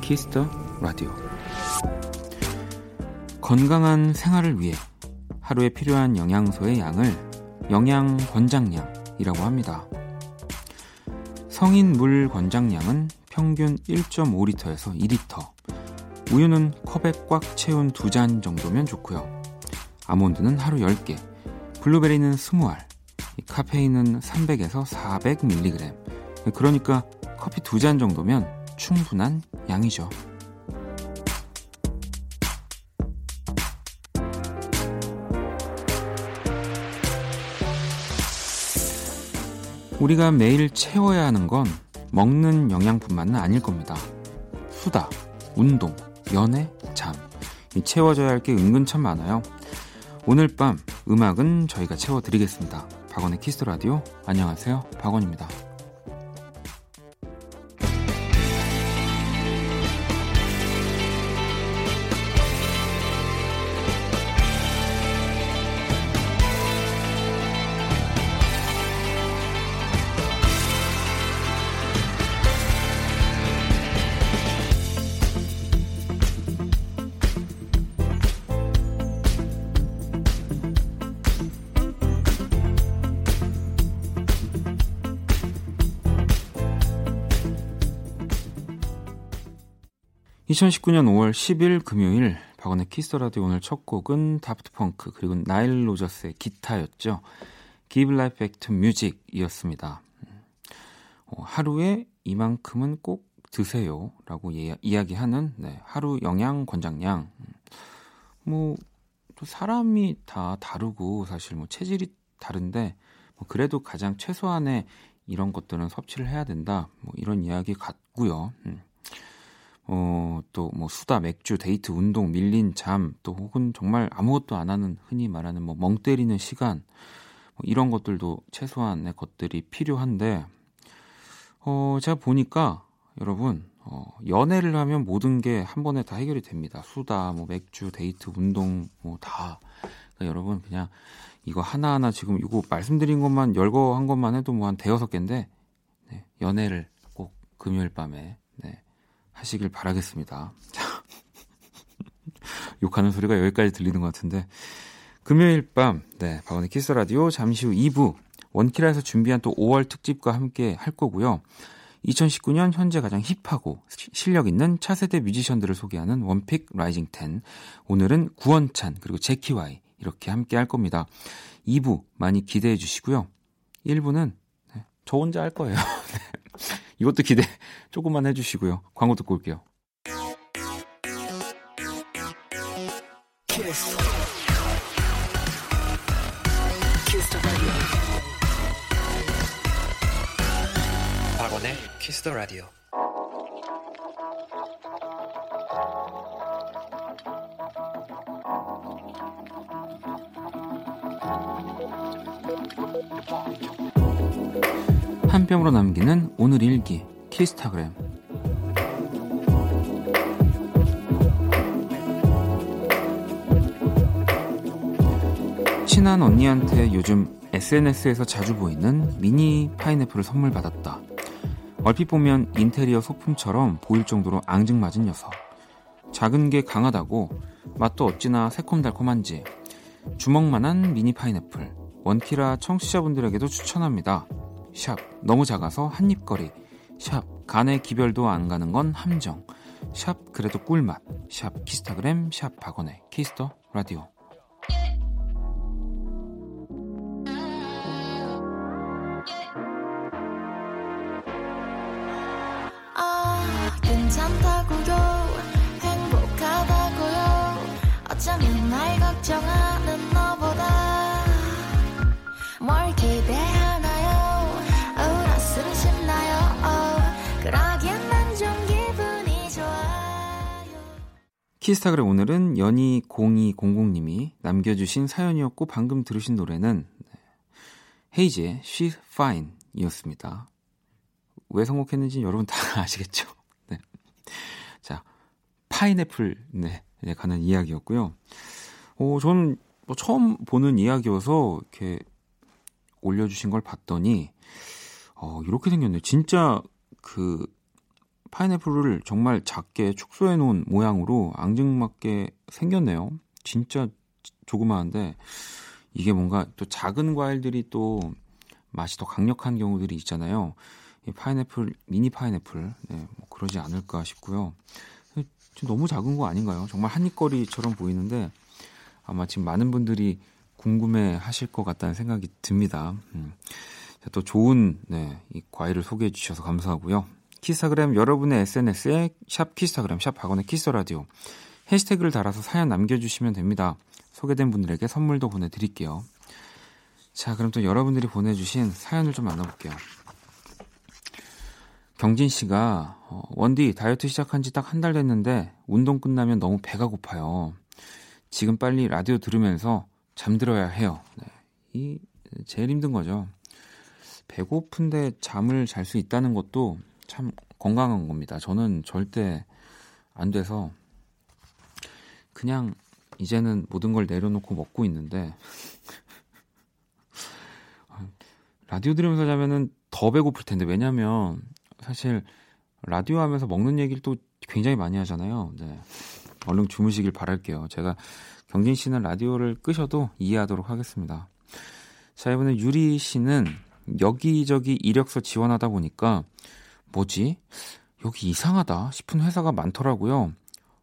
키스터 라디오. 건강한 생활을 위해 하루에 필요한 영양소의 양을 영양 권장량이라고 합니다. 성인 물 권장량은 평균 1.5리터에서 2리터, 우유는 컵에 꽉 채운 2잔 정도면 좋고요. 아몬드는 하루 10개, 블루베리는 20알, 카페인은 300에서 400mg, 그러니까 커피 2잔 정도면 충분한 양이죠. 우리가 매일 채워야 하는 건 먹는 영양뿐만은 아닐 겁니다. 수다, 운동, 연애, 잠, 채워져야 할 게 은근 참 많아요. 오늘 밤 음악은 저희가 채워드리겠습니다. 박원의 키스 라디오, 안녕하세요, 박원입니다. 2019년 5월 10일 금요일 박원의 키스라디오. 오늘 첫 곡은 다프트펑크 그리고 나일 로저스의 기타였죠. Give Life Back to Music 이었습니다. 하루에 이만큼은 꼭 드세요 라고 이야기하는 하루 영양 권장량. 뭐 또 사람이 다 다르고 사실 뭐 체질이 다른데 뭐 그래도 가장 최소한의 이런 것들은 섭취를 해야 된다, 뭐 이런 이야기 같고요. 또 뭐 수다, 맥주, 데이트, 운동, 밀린 잠, 또 혹은 정말 아무것도 안 하는, 흔히 말하는 뭐 멍 때리는 시간, 뭐 이런 것들도 최소한의 것들이 필요한데, 제가 보니까 여러분, 연애를 하면 모든 게 한 번에 다 해결이 됩니다. 수다, 뭐 맥주, 데이트, 운동, 뭐 다. 그러니까 여러분 그냥 이거 하나하나 지금 이거 말씀드린 것만, 열거한 것만 해도 뭐 한 5~6개인데, 네, 연애를 꼭 금요일 밤에, 네, 하시길 바라겠습니다. 욕하는 소리가 여기까지 들리는 것 같은데, 금요일 밤, 네, 박원의 키스 라디오. 잠시 후 2부 원키라에서 준비한 또 5월 특집과 함께 할 거고요. 2019년 현재 가장 힙하고 실력 있는 차세대 뮤지션들을 소개하는 원픽 라이징 10, 오늘은 구원찬 그리고 제키와이 이렇게 함께 할 겁니다. 2부 많이 기대해 주시고요. 1부는 네, 저 혼자 할 거예요. 이것도 기대 조금만 해주시고요. 광고 듣고 올게요. 키스. 키스 더 라디오. 박원의 키스 더 라디오. 한 뼘으로 남기는 오늘 일기, 키스타그램. 친한 언니한테 요즘 SNS에서 자주 보이는 미니 파인애플을 선물 받았다. 얼핏 보면 인테리어 소품처럼 보일 정도로 앙증맞은 녀석. 작은 게 강하다고 맛도 어찌나 새콤달콤한지. 주먹만한 미니 파인애플, 원키라 청취자분들에게도 추천합니다. 샵 너무 작아서 한입거리, 샵 간에 기별도 안 가는 건 함정, 샵 그래도 꿀맛, 샵 키스타그램, 샵 박원의 키스터 라디오. 아 괜찮다고요, 행복하다고요, 어쩌면 날 걱정하는 너보다 뭘 기대해. 키스타그램 오늘은 연희 0200님이 남겨주신 사연이었고, 방금 들으신 노래는 헤이즈의 She's Fine 이었습니다. 왜 선곡했는지는 여러분 다 아시겠죠? 네. 자, 파인애플, 네, 가는 이야기였고요. 저는 뭐 처음 보는 이야기여서 이렇게 올려주신 걸 봤더니, 이렇게 생겼네. 진짜 그 파인애플을 정말 작게 축소해 놓은 모양으로 앙증맞게 생겼네요. 진짜 조그마한데 이게 뭔가 또 작은 과일들이 또 맛이 더 강력한 경우들이 있잖아요. 파인애플, 미니 파인애플, 네, 뭐 그러지 않을까 싶고요. 너무 작은 거 아닌가요? 정말 한입거리처럼 보이는데 아마 지금 많은 분들이 궁금해 하실 것 같다는 생각이 듭니다. 또 좋은 이 과일을 소개해 주셔서 감사하고요. 키스타그램 여러분의 SNS에 샵 키스타그램, 샵 박원의 키스라디오 해시태그를 달아서 사연 남겨주시면 됩니다. 소개된 분들에게 선물도 보내드릴게요. 자, 그럼 또 여러분들이 보내주신 사연을 좀 만나볼게요. 경진씨가 원디 다이어트 시작한 지 딱 한 달 됐는데 운동 끝나면 너무 배가 고파요. 지금 빨리 라디오 들으면서 잠들어야 해요. 네, 이 제일 힘든 거죠. 배고픈데 잠을 잘 수 있다는 것도 참 건강한 겁니다. 저는 절대 안 돼서 그냥 이제는 모든 걸 내려놓고 먹고 있는데 라디오 들으면서 자면은 더 배고플 텐데, 왜냐면 사실 라디오 하면서 먹는 얘기를 또 굉장히 많이 하잖아요. 네. 얼른 주무시길 바랄게요. 제가 경진 씨는 라디오를 끄셔도 이해하도록 하겠습니다. 자, 이번에 유리 씨는 여기저기 이력서 지원하다 보니까 뭐지? 여기 이상하다 싶은 회사가 많더라고요.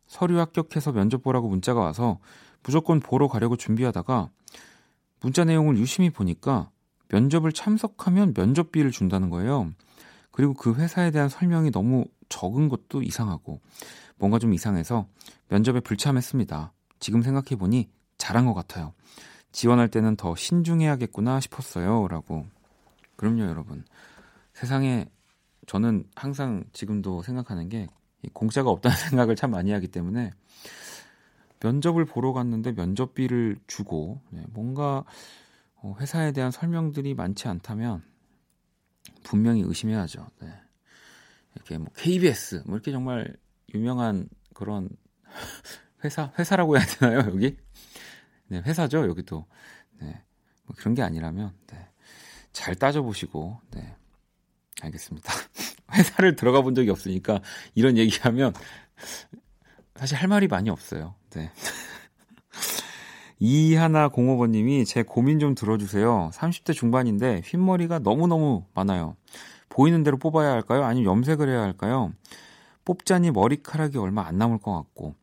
서류 합격해서 면접 보라고 문자가 와서 무조건 보러 가려고 준비하다가 문자 내용을 유심히 보니까 면접을 참석하면 면접비를 준다는 거예요. 그리고 그 회사에 대한 설명이 너무 적은 것도 이상하고 뭔가 좀 이상해서 면접에 불참했습니다. 지금 생각해보니 잘한 것 같아요. 지원할 때는 더 신중해야겠구나 싶었어요. 라고. 그럼요, 여러분. 세상에 저는 항상 지금도 생각하는 게 공짜가 없다는 생각을 참 많이 하기 때문에 면접을 보러 갔는데 면접비를 주고 뭔가 회사에 대한 설명들이 많지 않다면 분명히 의심해야죠. 네. 이렇게 뭐 KBS 뭐 이렇게 정말 유명한 그런 회사라고 해야 되나요, 여기? 네, 회사죠, 여기도. 네. 뭐 그런 게 아니라면 잘 따져보시고. 네. 알겠습니다. 회사를 들어가 본 적이 없으니까 이런 얘기하면 사실 할 말이 많이 없어요. 네. 2105번님이 제 고민 좀 들어주세요. 30대 중반인데 흰머리가 너무너무 많아요. 보이는 대로 뽑아야 할까요? 아니면 염색을 해야 할까요? 뽑자니 머리카락이 얼마 안 남을 것 같고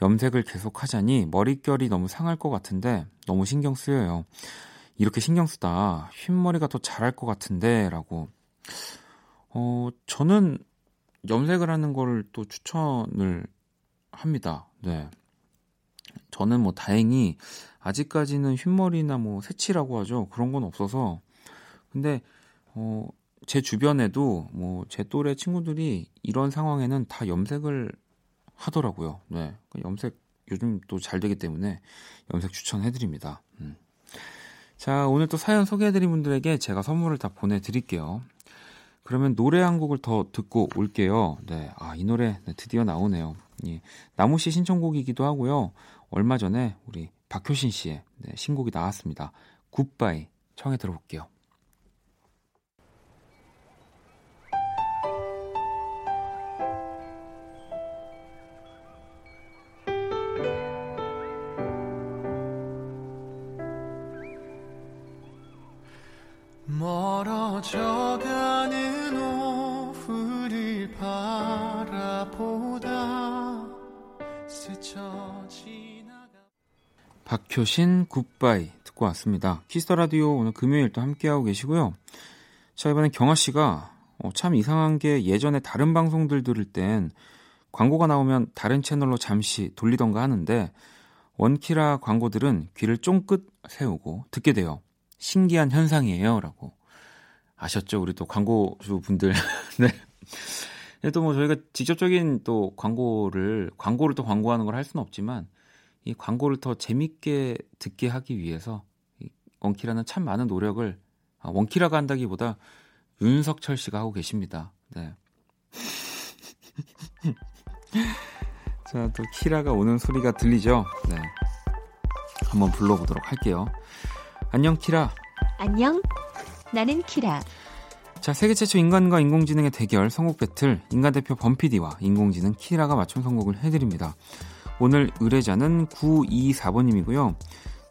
염색을 계속 하자니 머릿결이 너무 상할 것 같은데 너무 신경 쓰여요. 이렇게 신경 쓰다 흰머리가 더 잘할 것 같은데 라고. 저는 염색을 하는 거를 또 추천을 합니다. 네. 저는 뭐 다행히 아직까지는 흰머리나 뭐 새치라고 하죠. 그런 건 없어서. 근데 제 주변에도 뭐 제 또래 친구들이 이런 상황에는 다 염색을 하더라고요. 네. 염색 요즘 또 잘 되기 때문에 염색 추천해드립니다. 자, 오늘 또 사연 소개해드린 분들에게 제가 선물을 다 보내드릴게요. 그러면 노래 한 곡을 더 듣고 올게요. 네, 아, 이 노래 드디어 나오네요. 예, 나무 씨 신청곡이기도 하고요. 얼마 전에 우리 박효신 씨의 신곡이 나왔습니다. 굿바이 청해 들어볼게요. 멀어져가는 오후를 바라보다 스쳐 지나가. 박효신 굿바이 듣고 왔습니다. 키스더라디오 오늘 금요일 또 함께하고 계시고요. 자, 이번엔 경아씨가 참 이상한 게 예전에 다른 방송들 들을 땐 광고가 나오면 다른 채널로 잠시 돌리던가 하는데 원키라 광고들은 귀를 쫑긋 세우고 듣게 돼요. 신기한 현상이에요. 라고. 아셨죠? 우리 또 광고주분들. 네. 또 뭐 저희가 직접적인 또 광고를 또 광고하는 걸 할 수는 없지만 이 광고를 더 재밌게 듣게 하기 위해서 원키라는 참 많은 노력을, 원키라가 한다기보다 윤석철 씨가 하고 계십니다. 네. 자, 또 키라가 오는 소리가 들리죠? 네. 한번 불러보도록 할게요. 안녕 키라. 안녕. 나는 키라. 자, 세계 최초 인간과 인공지능의 대결 선곡 배틀, 인간 대표 범피디와 인공지능 키라가 맞춤 선곡을 해드립니다. 오늘 의뢰자는 924번님이고요.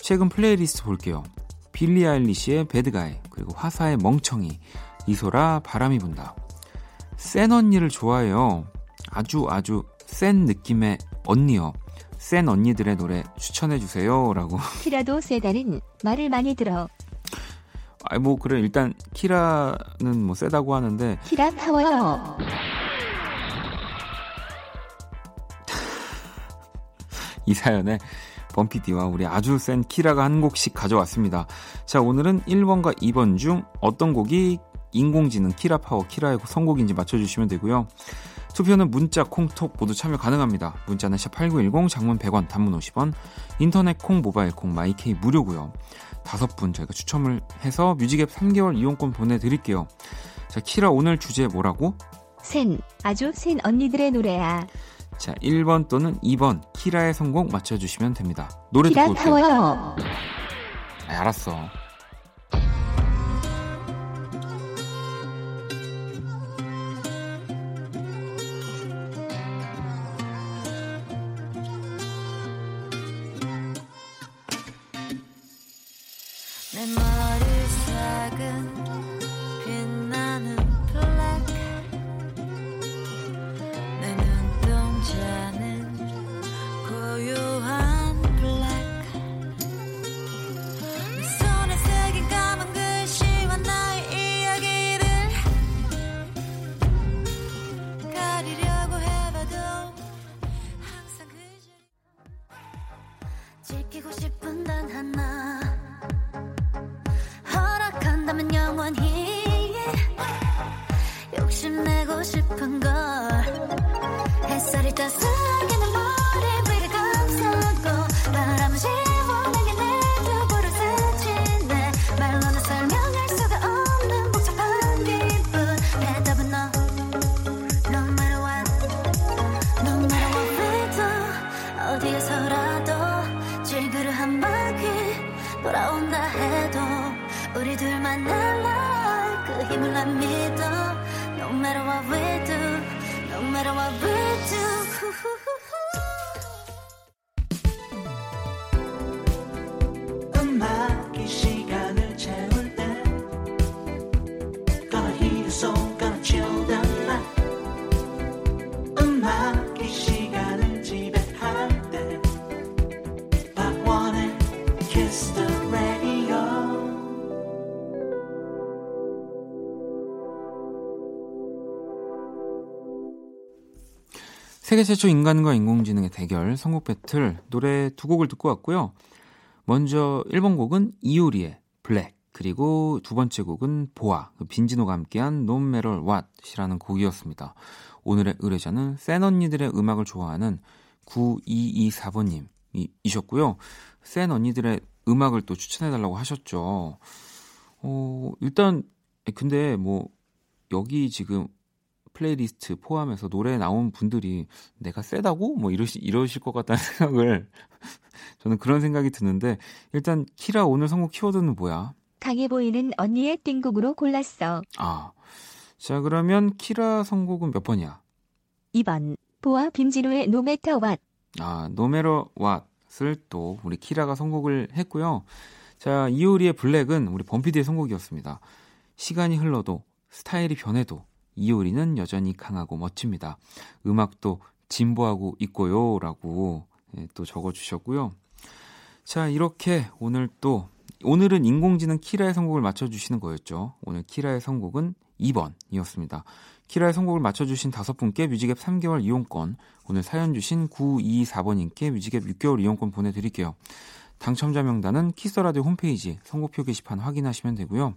최근 플레이리스트 볼게요. 빌리 아일리시의 배드가이, 그리고 화사의 멍청이, 이소라 바람이 분다. 센 언니를 좋아해요. 아주 센 느낌의 언니요. 센 언니들의 노래 추천해주세요. 라고. 키라도 세다는 말을 많이 들어. 아이, 뭐, 그래. 일단, 키라는 뭐, 세다고 하는데. 키라 파워요. 이 사연에 범피디와 우리 아주 센 키라가 한 곡씩 가져왔습니다. 자, 오늘은 1번과 2번 중 어떤 곡이 인공지능 키라 파워 키라의 선곡인지 맞춰주시면 되고요. 투표는 문자, 콩, 톡 모두 참여 가능합니다. 문자는 샵8910, 장문 100원, 단문 50원, 인터넷 콩, 모바일 콩, 마이케이 무료고요. 5분 저희가 추첨을 해서 뮤직앱 3개월 이용권 보내드릴게요. 자, 키라 오늘 주제 뭐라고? 센, 아주 센 언니들의 노래야. 자, 1번 또는 2번 키라의 선곡 맞춰주시면 됩니다. 노래 키라 듣고 올게요. 타워요. 아, 알았어. 세계 최초 인간과 인공지능의 대결 선곡 배틀 노래 두 곡을 듣고 왔고요. 먼저 1번 곡은 이효리의 블랙, 그리고 두 번째 곡은 보아, 빈지노가 함께한 No Matter What이라는 곡이었습니다. 오늘의 의뢰자는 센 언니들의 음악을 좋아하는 9224번님이셨고요. 센 언니들의 음악을 또 추천해달라고 하셨죠. 일단 근데 뭐 여기 지금 플레이리스트 포함해서 노래에 나온 분들이 내가 세다고? 뭐 이러실 것 같다는 생각을 저는 그런 생각이 드는데, 일단 키라 오늘 선곡 키워드는 뭐야? 강해 보이는 언니의 띵곡으로 골랐어. 아, 자, 그러면 키라 선곡은 몇 번이야? 2번 보아 빔진호의 No Matter What. 아, No Matter What을 또 우리 키라가 선곡을 했고요. 자, 이효리의 블랙은 우리 범피디의 선곡이었습니다. 시간이 흘러도 스타일이 변해도 이효리는 여전히 강하고 멋집니다. 음악도 진보하고 있고요. 라고 또 적어주셨고요. 자, 이렇게 오늘은 인공지능 키라의 선곡을 맞춰주시는 거였죠. 오늘 키라의 선곡은 2번이었습니다. 키라의 선곡을 맞춰주신 5분께 뮤직앱 3개월 이용권, 오늘 사연 주신 9224번님께 뮤직앱 6개월 이용권 보내드릴게요. 당첨자 명단은 키스라디오 홈페이지 선곡표 게시판 확인하시면 되고요.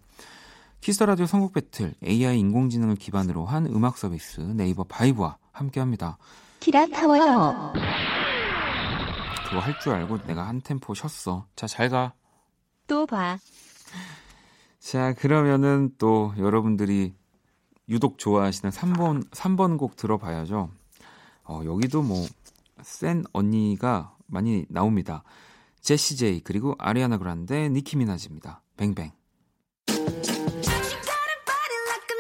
키스라디오 선곡 배틀, AI 인공지능을 기반으로 한 음악 서비스 네이버 바이브와 함께합니다. 키라 타워요. 그거 할 줄 알고 내가 한 템포 쉬었어. 자, 잘 가. 또 봐. 자, 그러면은 또 여러분들이 유독 좋아하시는 3번 곡 들어봐야죠. 여기도 뭐 센 언니가 많이 나옵니다. 제시 제이, 그리고 아리아나 그란데, 니키미나즈입니다. 뱅뱅. She got a body like a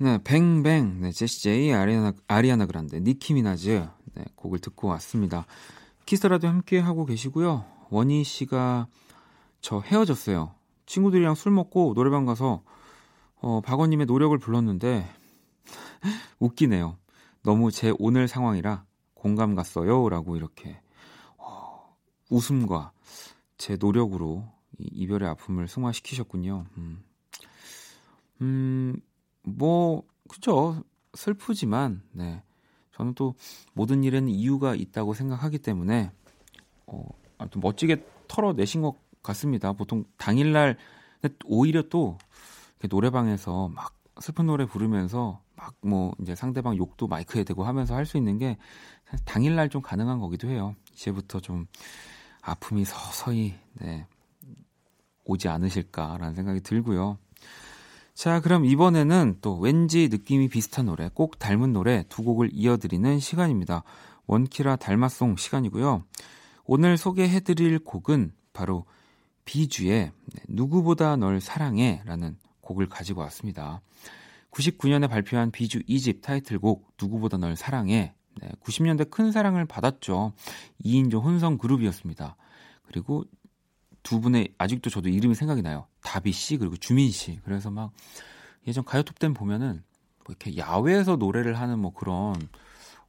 네, 뱅뱅. 네, 제시 제이, 아리아나 그란데, 니키미나즈. 네, 곡을 듣고 왔습니다. 키스라도 함께 하고 계시고요. 원희 씨가 저 헤어졌어요. 친구들이랑 술 먹고 노래방 가서 박원님의 노력을 불렀는데 웃기네요. 너무 제 오늘 상황이라 공감 갔어요. 라고 이렇게 웃음과 제 노력으로 이별의 아픔을 승화시키셨군요. 뭐 그죠. 슬프지만 네. 저는 또 모든 일에는 이유가 있다고 생각하기 때문에 또 멋지게 털어내신 것 같습니다. 보통 당일날 오히려 또 노래방에서 막 슬픈 노래 부르면서 막 뭐 이제 상대방 욕도 마이크에 대고 하면서 할 수 있는 게 당일날 좀 가능한 거기도 해요. 이제부터 좀 아픔이 서서히 네, 오지 않으실까라는 생각이 들고요. 자, 그럼 이번에는 또 왠지 느낌이 비슷한 노래, 꼭 닮은 노래 두 곡을 이어드리는 시간입니다. 원키라 닮았송 시간이고요. 오늘 소개해드릴 곡은 바로 비주의 누구보다 널 사랑해 라는 곡을 가지고 왔습니다. 99년에 발표한 비주 2집 타이틀곡 누구보다 널 사랑해. 네, 90년대 큰 사랑을 받았죠. 2인조 혼성 그룹이었습니다. 그리고 두 분의 아직도 저도 이름이 생각이 나요. 다비 씨 그리고 주민 씨. 그래서 막 예전 가요톱 땐 보면은 뭐 이렇게 야외에서 노래를 하는 뭐 그런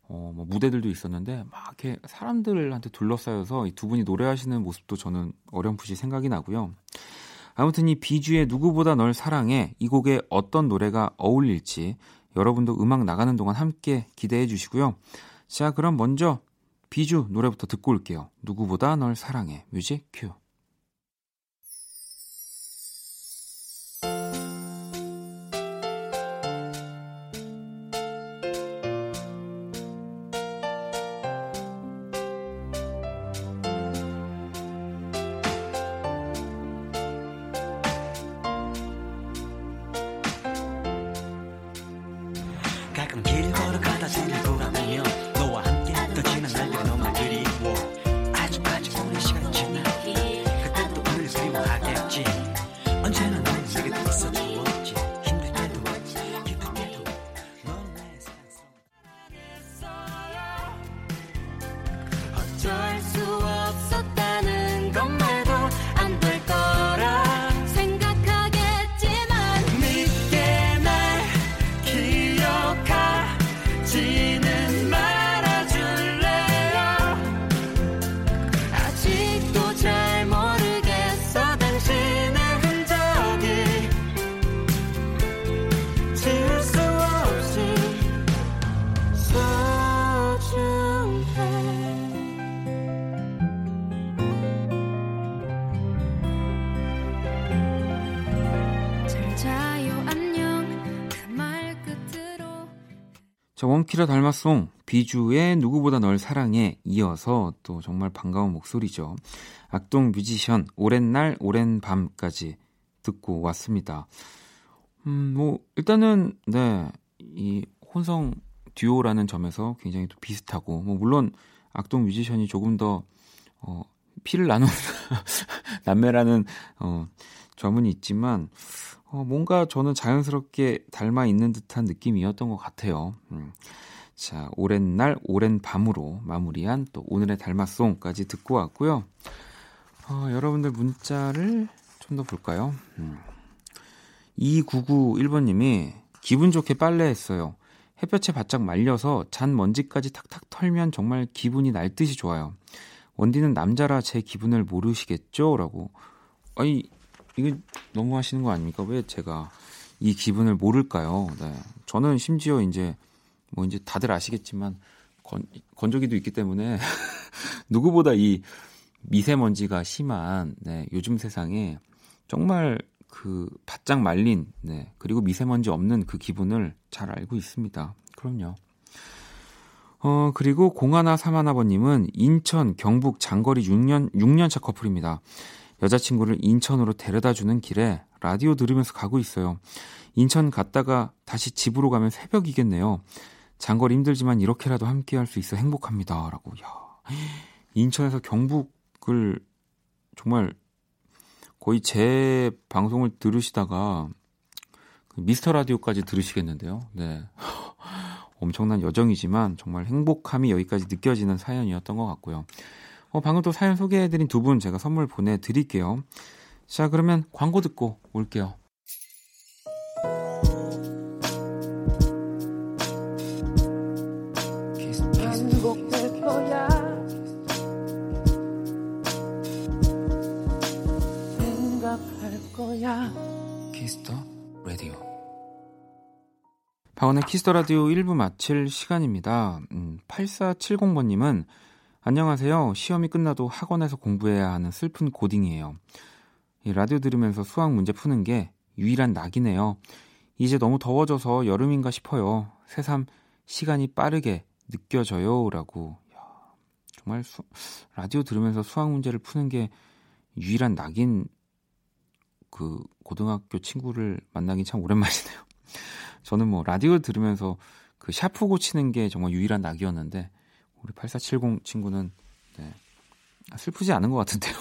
뭐 무대들도 있었는데 막 이렇게 사람들한테 둘러싸여서 이 두 분이 노래하시는 모습도 저는 어렴풋이 생각이 나고요. 아무튼 이 비주의 누구보다 널 사랑해 이 곡에 어떤 노래가 어울릴지 여러분도 음악 나가는 동안 함께 기대해 주시고요. 자, 그럼 먼저 비주 노래부터 듣고 올게요. 누구보다 널 사랑해. 뮤직 큐. 자, 원키라 닮았송 비주의 누구보다 널 사랑해 이어서 또 정말 반가운 목소리죠. 악동뮤지션 오랜 날 오랜 밤까지 듣고 왔습니다. 뭐 일단은 네, 이 혼성 듀오라는 점에서 굉장히 또 비슷하고 뭐 물론 악동뮤지션이 조금 더 피를 나누는 남매라는 점은 있지만 뭔가 저는 자연스럽게 닮아 있는 듯한 느낌이었던 것 같아요. 자, 오랜 날 오랜 밤으로 마무리한 또 오늘의 닮았송까지 듣고 왔고요. 여러분들 문자를 좀 더 볼까요? 2991번님이 기분 좋게 빨래했어요. 햇볕에 바짝 말려서 잔 먼지까지 탁탁 털면 정말 기분이 날 듯이 좋아요. 원디는 남자라 제 기분을 모르시겠죠? 라고. 아니, 이거 너무 하시는 거 아닙니까? 왜 제가 이 기분을 모를까요? 네. 저는 심지어 이제 뭐 이제 다들 아시겠지만 건조기도 있기 때문에 누구보다 이 미세먼지가 심한 네, 요즘 세상에 정말 그 바짝 말린 네, 그리고 미세먼지 없는 그 기분을 잘 알고 있습니다. 그럼요. 그리고 0131번님은 인천 경북 장거리 6년차 커플입니다. 여자친구를 인천으로 데려다주는 길에 라디오 들으면서 가고 있어요. 인천 갔다가 다시 집으로 가면 새벽이겠네요. 장거리 힘들지만 이렇게라도 함께할 수 있어 행복합니다. 라고. 야, 인천에서 경북을 정말 거의 제 방송을 들으시다가 미스터 라디오까지 들으시겠는데요. 네. 엄청난 여정이지만 정말 행복함이 여기까지 느껴지는 사연이었던 것 같고요. 방금 또 사연 소개해드린 두 분 제가 선물 보내드릴게요. 자, 그러면 광고 듣고 올게요. 키스터 라디오. 박원의 키스터 라디오 1부 마칠 시간입니다. 8470번님은 안녕하세요. 시험이 끝나도 학원에서 공부해야 하는 슬픈 고딩이에요. 이 라디오 들으면서 수학 문제 푸는 게 유일한 낙이네요. 이제 너무 더워져서 여름인가 싶어요. 새삼 시간이 빠르게 느껴져요. 라고. 이야, 정말 라디오 들으면서 수학 문제를 푸는 게 유일한 낙인. 그 고등학교 친구를 만나긴 참 오랜만이네요. 저는 뭐 라디오 들으면서 그 샤프 고치는 게 정말 유일한 낙이었는데 우리 8470 친구는 네, 슬프지 않은 것 같은데요.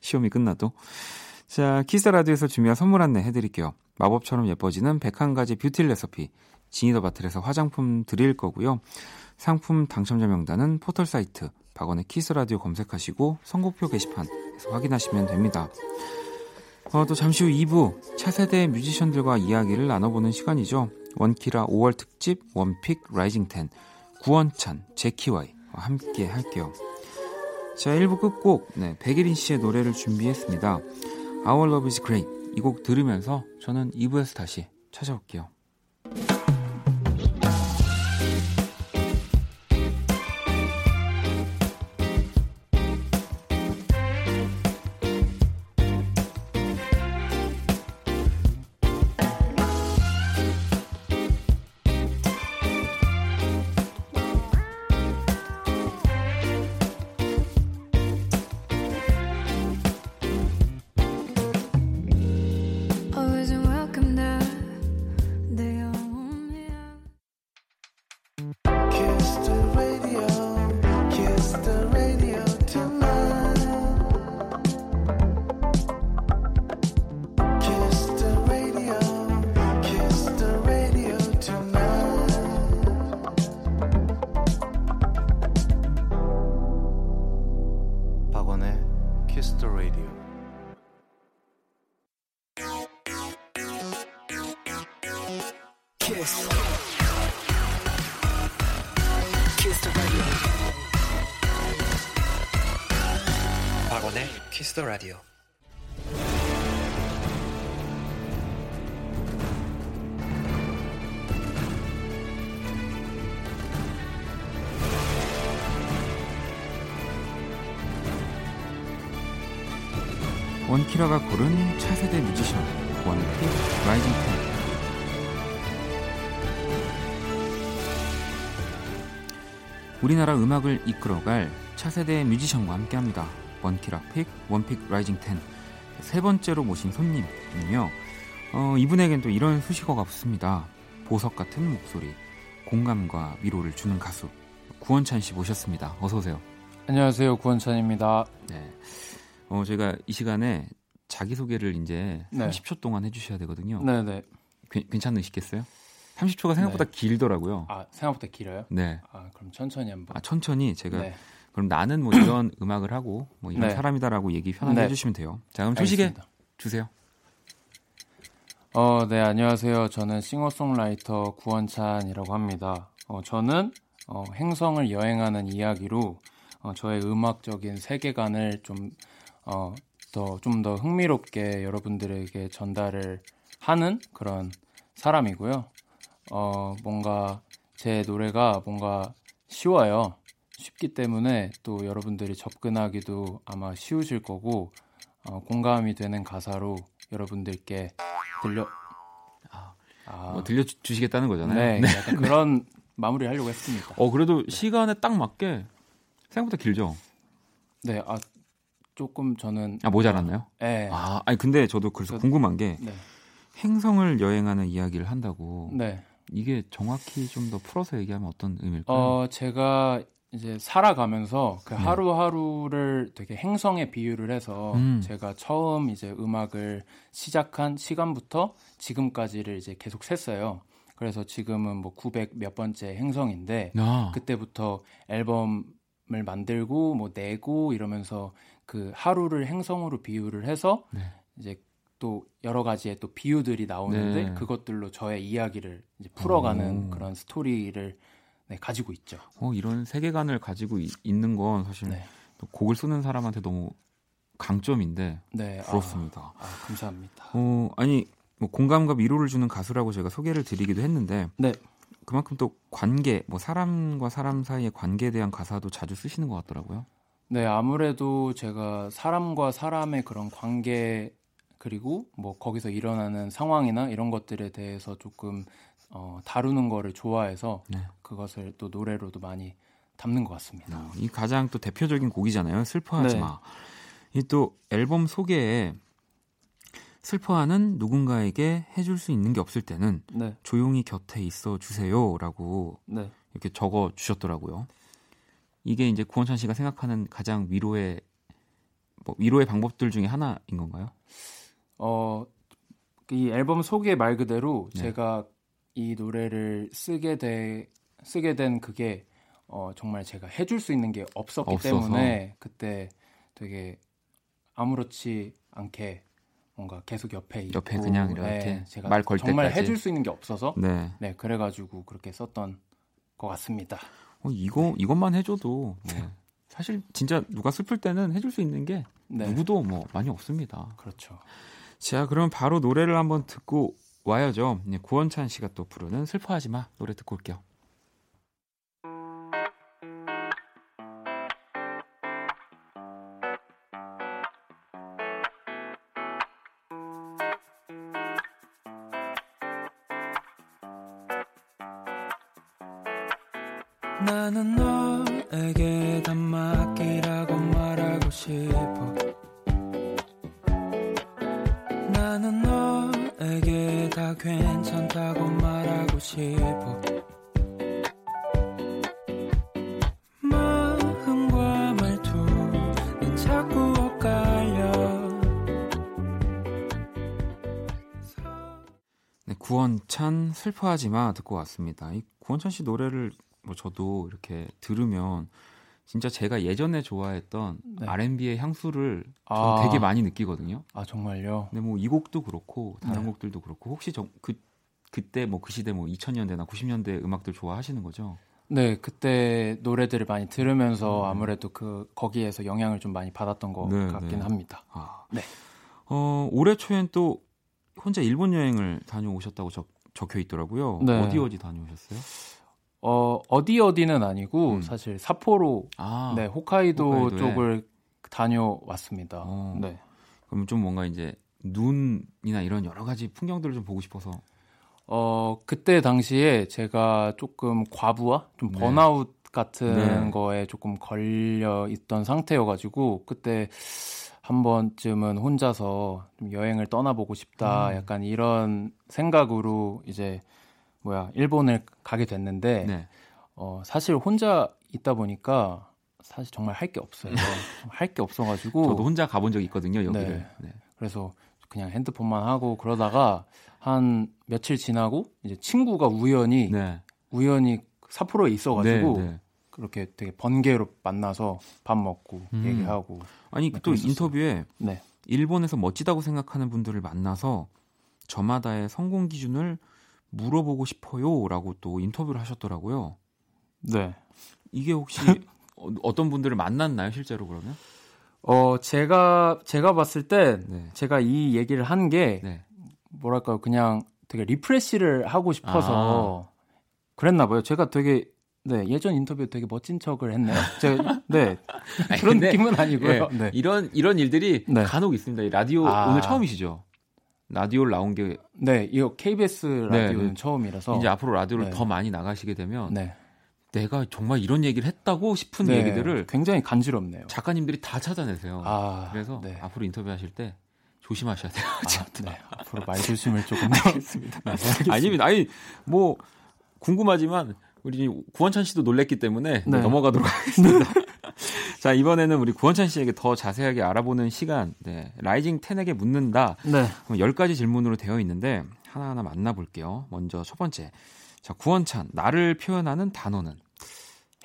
시험이 끝나도. 자, 키스 라디오에서 준비한 선물 안내 해드릴게요. 마법처럼 예뻐지는 101가지 뷰티 레시피 지니더 바틀에서 화장품 드릴 거고요. 상품 당첨자 명단은 포털사이트 박원의 키스 라디오 검색하시고 선곡표 게시판에서 확인하시면 됩니다. 또 잠시 후 2부 차세대 뮤지션들과 이야기를 나눠보는 시간이죠. 원키라 5월 특집 원픽 라이징 10 구원찬, 제키와이 함께 할게요. 자, 1부 끝곡 네, 백예린 씨의 노래를 준비했습니다. Our Love is Great 이 곡 들으면서 저는 2부에서 다시 찾아올게요. 키스 더 라디오. 원키라가 고른 차세대 뮤지션 원픽 라이징 텐. 우리나라 음악을 이끌어갈 차세대 뮤지션과 함께합니다. 원키라 픽, 원픽 라이징 10 세 번째로 모신 손님은요. 이분에겐 또 이런 수식어가 없습니다. 보석 같은 목소리, 공감과 위로를 주는 가수 구원찬 씨 모셨습니다. 어서 오세요. 안녕하세요, 구원찬입니다. 네, 제가 이 시간에 자기 소개를 이제 30초 동안 해주셔야 되거든요. 네네. 괜찮으시겠어요? 30초가 생각보다 네. 길더라고요. 아, 생각보다 길어요? 네. 아, 그럼 천천히 한번. 아, 천천히 제가. 네. 그럼 나는 뭐 이런 음악을 하고 뭐 이런 네. 사람이다라고 얘기 편하게 네. 해주시면 돼요. 자, 그럼 소식해 주세요. 네, 안녕하세요. 저는 싱어송라이터 구원찬이라고 합니다. 저는 행성을 여행하는 이야기로 저의 음악적인 세계관을 좀 더 흥미롭게 여러분들에게 전달을 하는 그런 사람이고요. 뭔가 제 노래가 뭔가 쉬워요. 쉽기 때문에 또 여러분들이 접근하기도 아마 쉬우실 거고 공감이 되는 가사로 여러분들께 들려주시겠다는 거잖아요. 네, 네. 약간 그런 마무리 하려고 했습니다. 그래도 네. 시간에 딱 맞게 생각보다 길죠? 네, 조금 저는 모자랐나요? 네. 아니 근데 저도 그래서 궁금한 게 네. 행성을 여행하는 이야기를 한다고 네. 이게 정확히 좀 더 풀어서 얘기하면 어떤 의미일까요? 제가 이제 살아가면서 그 하루하루를 되게 행성에 비유를 해서 제가 처음 이제 음악을 시작한 시간부터 지금까지를 이제 계속 셌어요. 그래서 지금은 뭐 900 몇 번째 행성인데 그때부터 앨범을 만들고 뭐 내고 이러면서 그 하루를 행성으로 비유를 해서 이제 또 여러 가지의 또 비유들이 나오는데 그것들로 저의 이야기를 이제 풀어가는 그런 스토리를 가지고 있죠. 이런 세계관을 가지고 있는 건 사실 곡을 쓰는 사람한테 너무 강점인데 부럽습니다. 감사합니다. 아니 뭐 공감과 위로를 주는 가수라고 제가 소개를 드리기도 했는데 그만큼 또 관계, 뭐 사람과 사람 사이의 관계에 대한 가사도 자주 쓰시는 것 같더라고요. 네, 아무래도 제가 사람과 사람의 그런 관계 그리고 뭐 거기서 일어나는 상황이나 이런 것들에 대해서 조금 다루는 거를 좋아해서 그것을 또 노래로도 많이 담는 것 같습니다. 이 가장 또 대표적인 곡이잖아요. 슬퍼하지 마. 이 또 앨범 소개에 슬퍼하는 누군가에게 해줄 수 있는 게 없을 때는 조용히 곁에 있어 주세요라고 이렇게 적어 주셨더라고요. 이게 이제 구원찬 씨가 생각하는 가장 위로의 위로의 방법들 중에 하나인 건가요? 이 앨범 소개 말 그대로 제가 이 노래를 쓰게 된 그게 정말 제가 해줄 수 있는 게 없어서. 때문에 그때 되게 아무렇지 않게 뭔가 계속 옆에 있고, 그냥 이렇게 제가 말 걸 정말 때까지. 해줄 수 있는 게 없어서 그래가지고 그렇게 썼던 것 같습니다. 이것만 해줘도 사실 진짜 누가 슬플 때는 해줄 수 있는 게 누구도 많이 없습니다. 그렇죠. 자, 그럼 바로 노래를 한번 듣고 와야죠. 구원찬 씨가 또 부르는 슬퍼하지 마 노래 듣고 올게요. 나는 너에게 다 맡기라고 말하고 싶어. 나는 너에게 다 괜찮다고 말하고 싶어. 마음과 말투는 자꾸 엇갈려. 구원찬 슬퍼하지 마 듣고 왔습니다. 이 구원찬 씨 노래를 저도 이렇게 들으면 진짜 제가 예전에 좋아했던 R&B의 향수를 되게 많이 느끼거든요. 아, 정말요? 근데 이 곡도 그렇고 다른 곡들도 그렇고 혹시 그때 그 시대 2000년대나 90년대 음악들 좋아하시는 거죠? 네, 그때 노래들을 많이 들으면서 아무래도 거기에서 영향을 좀 많이 받았던 것 같긴 합니다. 올해 초엔 또 혼자 일본 여행을 다녀오셨다고 적혀 있더라고요. 어디 다녀오셨어요? 어디는 아니고 사실 삿포로, 홋카이도 쪽을 다녀왔습니다. 그럼 좀 뭔가 이제 눈이나 이런 여러 가지 풍경들을 좀 보고 싶어서. 그때 당시에 제가 조금 과부하, 좀 번아웃 같은 거에 조금 걸려 있던 상태여가지고 그때 한 번쯤은 혼자서 좀 여행을 떠나보고 싶다, 약간 이런 생각으로 이제. 일본을 가게 됐는데 사실 혼자 있다 보니까 사실 정말 할 게 없어요. 할 게 없어가지고 저도 혼자 가본 적이 있거든요, 여기를. 그래서 그냥 핸드폰만 하고 그러다가 한 며칠 지나고 이제 친구가 우연히 삿포로에 있어가지고 그렇게 되게 번개로 만나서 밥 먹고 얘기하고. 아니 또 인터뷰에 일본에서 멋지다고 생각하는 분들을 만나서 저마다의 성공 기준을 물어보고 싶어요라고 또 인터뷰를 하셨더라고요. 이게 혹시 어떤 분들을 만났나요, 실제로 그러면? 제가 봤을 때 제가 이 얘기를 한 게 뭐랄까요, 그냥 되게 리프레시를 하고 싶어서 그랬나 봐요. 제가 되게 예전 인터뷰 되게 멋진 척을 했네요. 아니, 그런 느낌은 아니고요. 이런 일들이 간혹 있습니다. 이 라디오 오늘 처음이시죠? 라디오를 나온 게 이거 KBS 라디오는 처음이라서 이제 앞으로 라디오를 더 많이 나가시게 되면 내가 정말 이런 얘기를 했다고 싶은 얘기들을 굉장히 간지럽네요. 작가님들이 다 찾아내세요. 그래서 앞으로 인터뷰하실 때 조심하셔야 돼요. 앞으로 말 조심을 조금. 알겠습니다. 아닙니다. 아니 궁금하지만 우리 구원찬 씨도 놀랬기 때문에 네. 넘어가도록 하겠습니다. 자, 이번에는 우리 구원찬 씨에게 더 자세하게 알아보는 시간, 네, 라이징 10에게 묻는다. 네. 10가지 질문으로 되어 있는데 하나하나 만나볼게요. 먼저 첫 번째. 자, 구원찬, 나를 표현하는 단어는?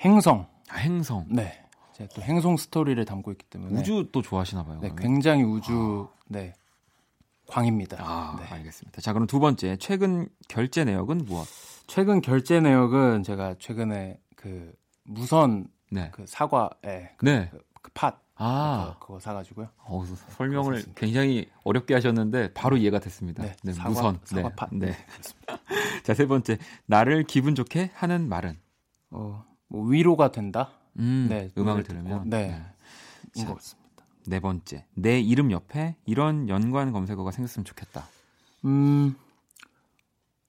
행성. 아, 행성. 네. 제가 또 행성 스토리를 담고 있기 때문에. 우주 또 좋아하시나 봐요. 네, 굉장히 우주, 아. 네. 광입니다. 아, 네. 알겠습니다. 자, 그럼 두 번째. 최근 결제 내역은 무엇? 최근 결제 내역은 제가 최근에 그 무선 네. 그 사과에 네. 그 팥 아. 그거 사가지고요. 설명을 그렇습니다. 굉장히 어렵게 하셨는데 바로 이해가 됐습니다. 네, 네, 사과, 무선 사과 팥. 네. 네. 자, 세 번째. 나를 기분 좋게 하는 말은? 뭐 위로가 된다. 네, 음악을 들으면. 네. 네. 네. 자, 네 번째. 내 이름 옆에 이런 연관 검색어가 생겼으면 좋겠다.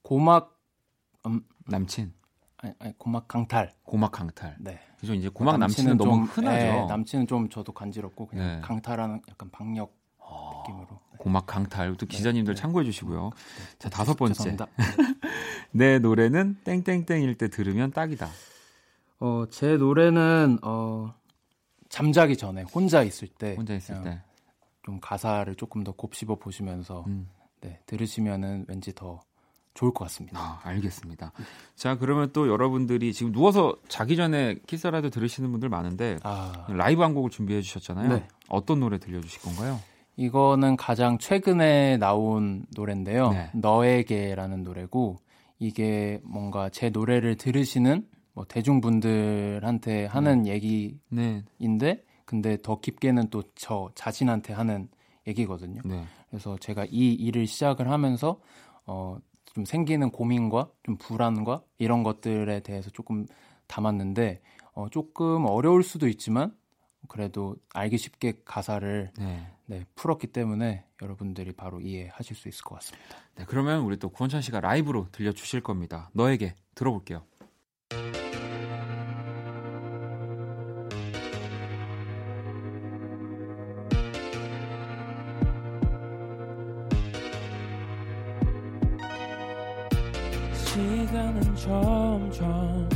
고막 남친. 아니 고막 강탈. 고막 강탈. 네. 그죠. 이제 고막 남친은 좀, 너무 흔하죠. 네, 남친은 좀 저도 간지럽고 그냥 네. 강탈하는 약간 방역 느낌으로. 네. 고막 강탈. 또 기자님들 네. 참고해 주시고요. 네. 자, 다섯 번째. 내 노래는 땡땡땡일 때 들으면 딱이다. 제 노래는 잠자기 전에 혼자 있을 때 좀 가사를 조금 더 곱씹어 보시면서 네, 들으시면은 왠지 더 좋을 것 같습니다. 아, 알겠습니다. 자, 그러면 또 여러분들이 지금 누워서 자기 전에 키스라도 들으시는 분들 많은데 라이브 한 곡을 준비해 주셨잖아요. 네. 어떤 노래 들려주실 건가요? 이거는 가장 최근에 나온 노래인데요. 네. 너에게라는 노래고 이게 뭔가 제 노래를 들으시는 뭐 대중분들한테 하는 얘기인데 네. 근데 더 깊게는 또 저 자신한테 하는 얘기거든요. 네. 그래서 제가 이 일을 시작을 하면서 좀 생기는 고민과 좀 불안과 이런 것들에 대해서 조금 담았는데 조금 어려울 수도 있지만 그래도 알기 쉽게 가사를 네, 풀었기 때문에 여러분들이 바로 이해하실 수 있을 것 같습니다. 네, 그러면 우리 또 구원찬 씨가 라이브로 들려주실 겁니다. 너에게 들어볼게요. 시간은 점점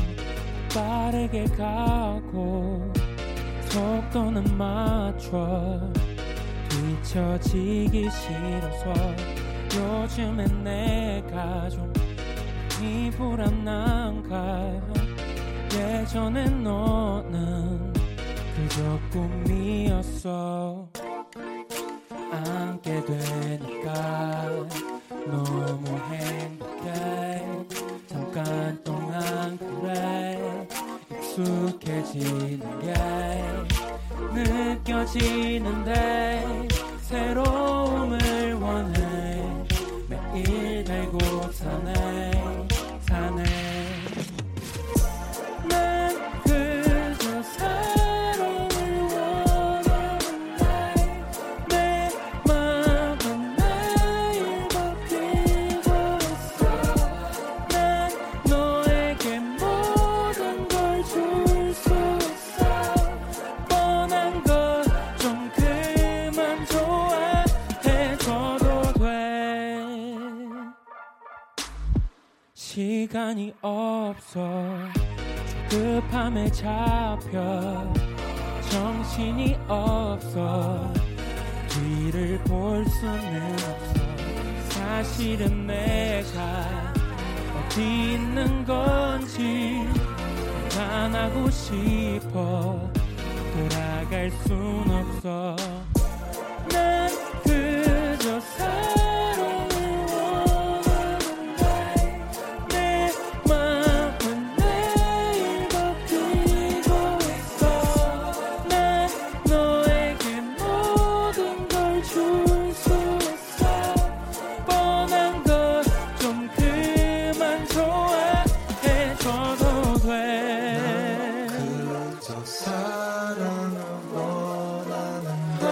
빠르게 가고 속도는 맞춰 뒤처지기 싫어서 요즘엔 내가 좀 이 불안한가 예전엔 너는 그저 꿈이었어 안게 되니까 너무 행복해 잠깐 동안 그래 익숙해지는 게 느껴지는데 새로움을 원해 매일 달고 사네 난 그저 새로움을 원하는데 내 맘은 매일 버티고 있어 난 너에게 모든 걸 줄 수 있어 뻔한 걸 좀 그만 좋아해줘도 돼 시간이 없어 급함에 잡혀 정신이 없어 뒤를 볼 수는 없어 사실은 내가 어디 있는 건지 나타나고 싶어 돌아갈 순 없어 난 그저 사랑을 원하는데 내 맘은 매일 버티고 있어 난 너에게 모든 걸 줄 수 있어 뻔한 걸 좀 그만 좋아해줘도 돼 그저 사랑을 원하는데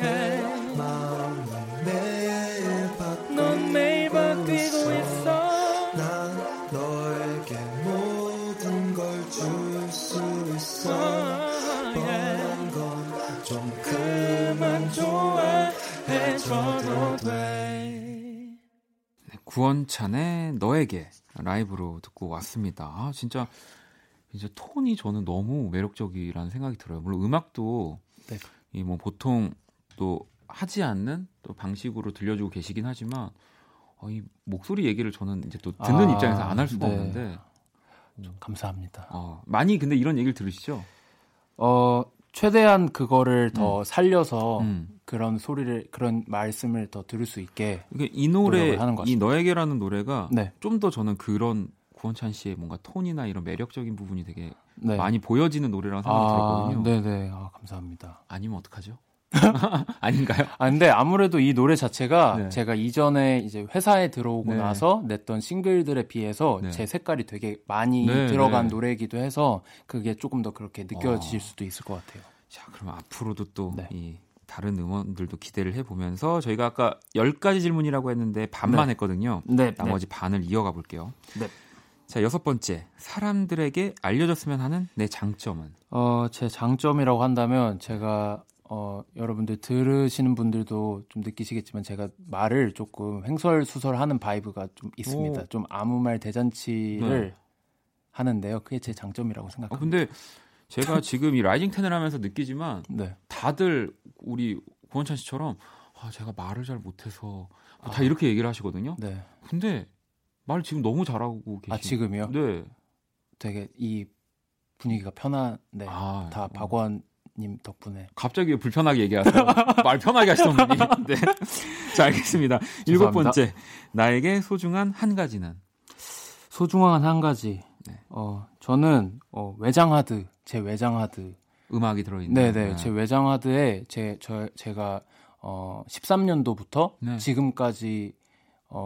내 맘은 매일 넌 매일 바뀌고 있어 난 너에게 모든 걸 줄 수 있어 뻔한 건 좀 그만 좋아해줘도 돼 구원찬의 너에게 라이브로 듣고 왔습니다. 아, 진짜 이제 톤이 저는 너무 매력적이라는 생각이 들어요. 물론 음악도 네. 이 뭐 보통 또 하지 않는 또 방식으로 들려주고 계시긴 하지만 이 목소리 얘기를 저는 이제 또 듣는 입장에서 안 할 수가 네. 없는데 좀 감사합니다. 많이 근데 이런 얘기를 들으시죠? 최대한 그거를 더 살려서 그런 소리를 그런 말씀을 더 들을 수 있게 이 노래 이 너에게라는 노래가 네. 좀 더 저는 그런 구원찬 씨의 뭔가 톤이나 이런 매력적인 부분이 되게 네. 많이 보여지는 노래라는 생각이 들었거든요. 네네 감사합니다. 아니면 어떡하죠? 아닌가요? 아, 근데 아무래도 이 노래 자체가 네. 제가 이전에 이제 회사에 들어오고 네. 나서 냈던 싱글들에 비해서 네. 제 색깔이 되게 많이 네. 들어간 네. 노래이기도 해서 그게 조금 더 그렇게 느껴지실 수도 있을 것 같아요. 자, 그럼 앞으로도 또 네. 이 다른 음원들도 기대를 해보면서 저희가 아까 10가지 질문이라고 했는데 반만 네. 했거든요. 네. 나머지 네. 반을 이어가 볼게요. 네. 자, 6번째. 사람들에게 알려졌으면 하는 내 장점은? 제 장점이라고 한다면 제가 여러분들 들으시는 분들도 좀 느끼시겠지만 제가 말을 조금 횡설수설하는 바이브가 좀 있습니다. 좀 아무 말 대잔치를 네. 하는데요. 그게 제 장점이라고 생각합니다. 근데 제가 지금 이 라이징 텐을 하면서 느끼지만 네. 다들 우리 구원찬 씨처럼 제가 말을 잘 못해서 다 이렇게 얘기를 하시거든요. 네. 근데 말 지금 너무 잘하고 계시죠? 지금요? 네. 되게 이 분위기가 편한데 다 박원 님 덕분에 갑자기 불편하게 얘기하세요. 말 편하게 하시던 분이. 네. 자, 알겠습니다. 7번째. 나에게 소중한 한 가지는? 소중한 한 가지. 네. 저는 외장하드, 제 외장하드. 음악이 들어있는. 네네. 네. 제 외장하드에 제가 13년도부터 네. 지금까지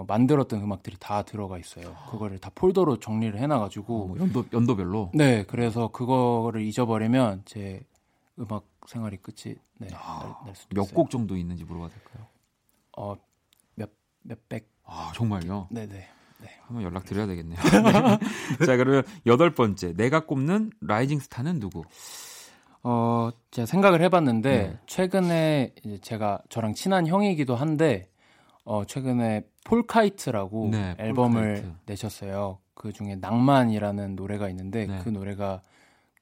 만들었던 음악들이 다 들어가 있어요. 그거를 다 폴더로 정리를 해놔가지고. 연도별로? 네. 그래서 그거를 잊어버리면 제 음악 생활이 끝이 네, 날 수도 있어요. 몇 곡 정도 있는지 물어봐도 될까요? 몇백. 아, 정말요? 네네. 네. 한번 연락드려야 되겠네요. 네. 자, 그러면 8번째. 내가 꼽는 라이징 스타는 누구? 제가 생각을 해봤는데 네. 최근에 이제 제가 저랑 친한 형이기도 한데 최근에 폴카이트라고 네, 앨범을 폴카이트. 내셨어요. 그중에 낭만이라는 노래가 있는데 네. 그 노래가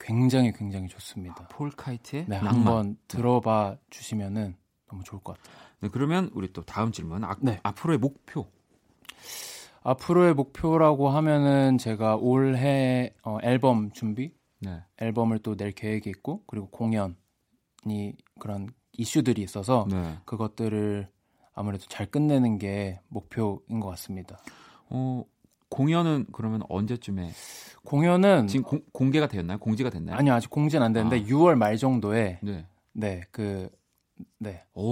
굉장히 좋습니다. 폴카이트의 네, 낭만. 한번 들어봐 주시면은 너무 좋을 것 같아요. 네, 그러면 우리 또 다음 질문. 네. 앞으로의 목표. 앞으로의 목표라고 하면은 제가 올해 앨범 준비, 네. 앨범을 또 낼 계획이 있고 그리고 공연이 그런 이슈들이 있어서 네. 그것들을 아무래도 잘 끝내는 게 목표인 것 같습니다. 공연은 그러면 언제쯤에? 공연은 지금 공개가 되었나요? 공지가 됐나요? 아니요, 아직 공지는 안 됐는데 6월 말 정도에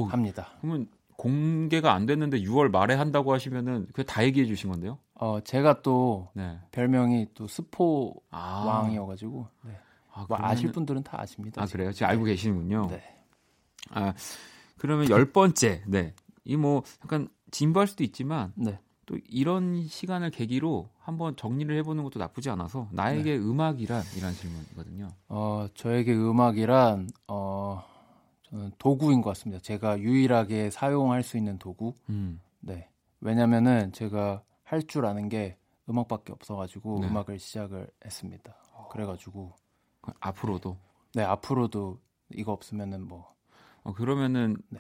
합니다. 그러면 공개가 안 됐는데 6월 말에 한다고 하시면은 그게 다 얘기해 주신 건데요? 제가 또 네. 별명이 또 스포 왕이어가지고 네. 그러면... 아실 분들은 다 아십니다. 지금. 그래요? 지금 알고 계시는군요. 네. 그러면 10번째, 네, 이 뭐 약간 진부할 수도 있지만. 네. 또 이런 시간을 계기로 한번 정리를 해보는 것도 나쁘지 않아서 나에게 네. 음악이란? 이란 질문이거든요. 저에게 음악이란 저는 도구인 것 같습니다. 제가 유일하게 사용할 수 있는 도구. 네. 왜냐면은 제가 할 줄 아는 게 음악밖에 없어가지고 네. 음악을 시작을 했습니다. 그래가지고 앞으로도? 네, 앞으로도 이거 없으면은 뭐 그러면은 네.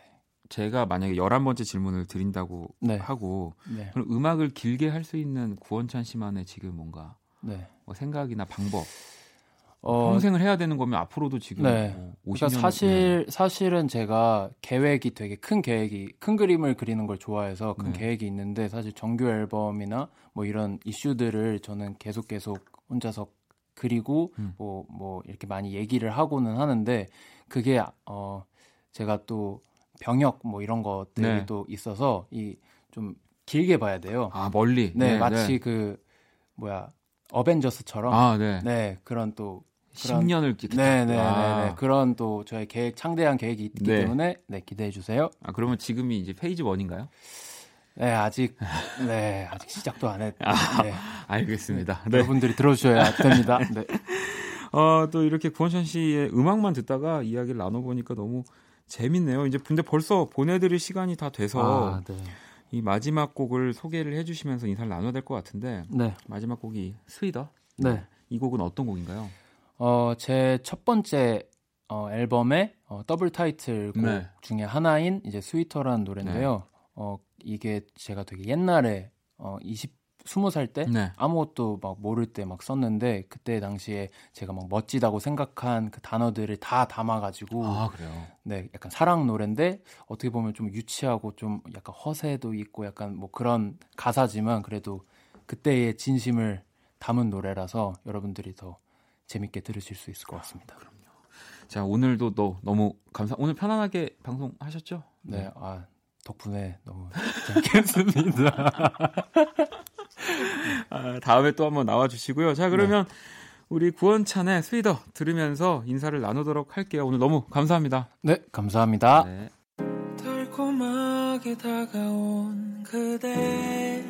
제가 만약에 11번째 질문을 드린다고 네. 하고 네. 그럼 음악을 길게 할 수 있는 구원찬 씨만의 지금 뭔가 네. 생각이나 방법 평생을 해야 되는 거면 앞으로도 지금 네. 50년 그러니까 사실은 제가 계획이 되게 큰 그림을 그리는 걸 좋아해서 큰 네. 계획이 있는데 사실 정규 앨범이나 뭐 이런 이슈들을 저는 계속 혼자서 그리고 뭐 이렇게 많이 얘기를 하고는 하는데 그게 제가 또 병역 뭐 이런 것들이 네. 또 있어서 이 좀 길게 봐야 돼요. 멀리. 네, 네 마치 네. 그 어벤져스처럼. 네. 네 그런 또 10년을 기다려. 네. 그런 또 저의 계획 창대한 계획이 있기 네. 때문에 네 기대해 주세요. 그러면 지금이 이제 페이지 1인가요? 네 아직 시작도 안 했. 네. 알겠습니다. 네. 여러분들이 들어주셔야 됩니다. 네. 또 이렇게 구원찬 씨의 음악만 듣다가 이야기를 나눠보니까 너무. 재밌네요. 이제 근데 벌써 보내드릴 시간이 다 돼서 네. 이 마지막 곡을 소개를 해주시면서 인사를 나눠야 될 것 같은데 네. 마지막 곡이 스위더. 네. 이 곡은 어떤 곡인가요? 제 첫 번째 앨범의 더블 타이틀 곡 네. 중에 하나인 이제 스위터라는 노래인데요. 네. 이게 제가 되게 옛날에 20살 때 네. 아무것도 막 모를 때 막 썼는데 그때 당시에 제가 막 멋지다고 생각한 그 단어들을 다 담아가지고 아 그래요? 네 약간 사랑 노래인데 어떻게 보면 좀 유치하고 좀 약간 허세도 있고 약간 뭐 그런 가사지만 그래도 그때의 진심을 담은 노래라서 여러분들이 더 재밌게 들으실 수 있을 것 같습니다. 그럼요. 자 오늘도 너무 감사. 오늘 편안하게 방송하셨죠? 네. 네. 아 덕분에 너무 재밌습니다. 다음에 또 한번 나와주시고요. 자 그러면 네. 우리 구원찬의 스위더 들으면서 인사를 나누도록 할게요. 오늘 너무 감사합니다. 네 감사합니다. 네. 달콤하게 다가온 그대의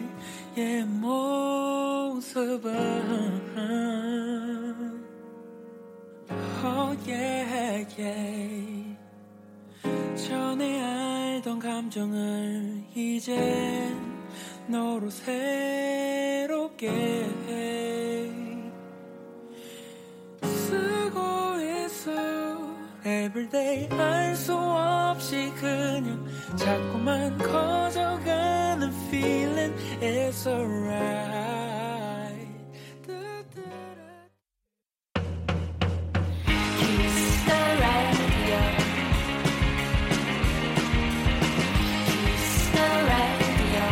모습은 oh yeah yeah 전에 알던 감정을 이제 너로 새롭게 해 쓰고 있어 everyday 알 수 없이 그냥 자꾸만 커져가는 feeling it's alright Kiss the radio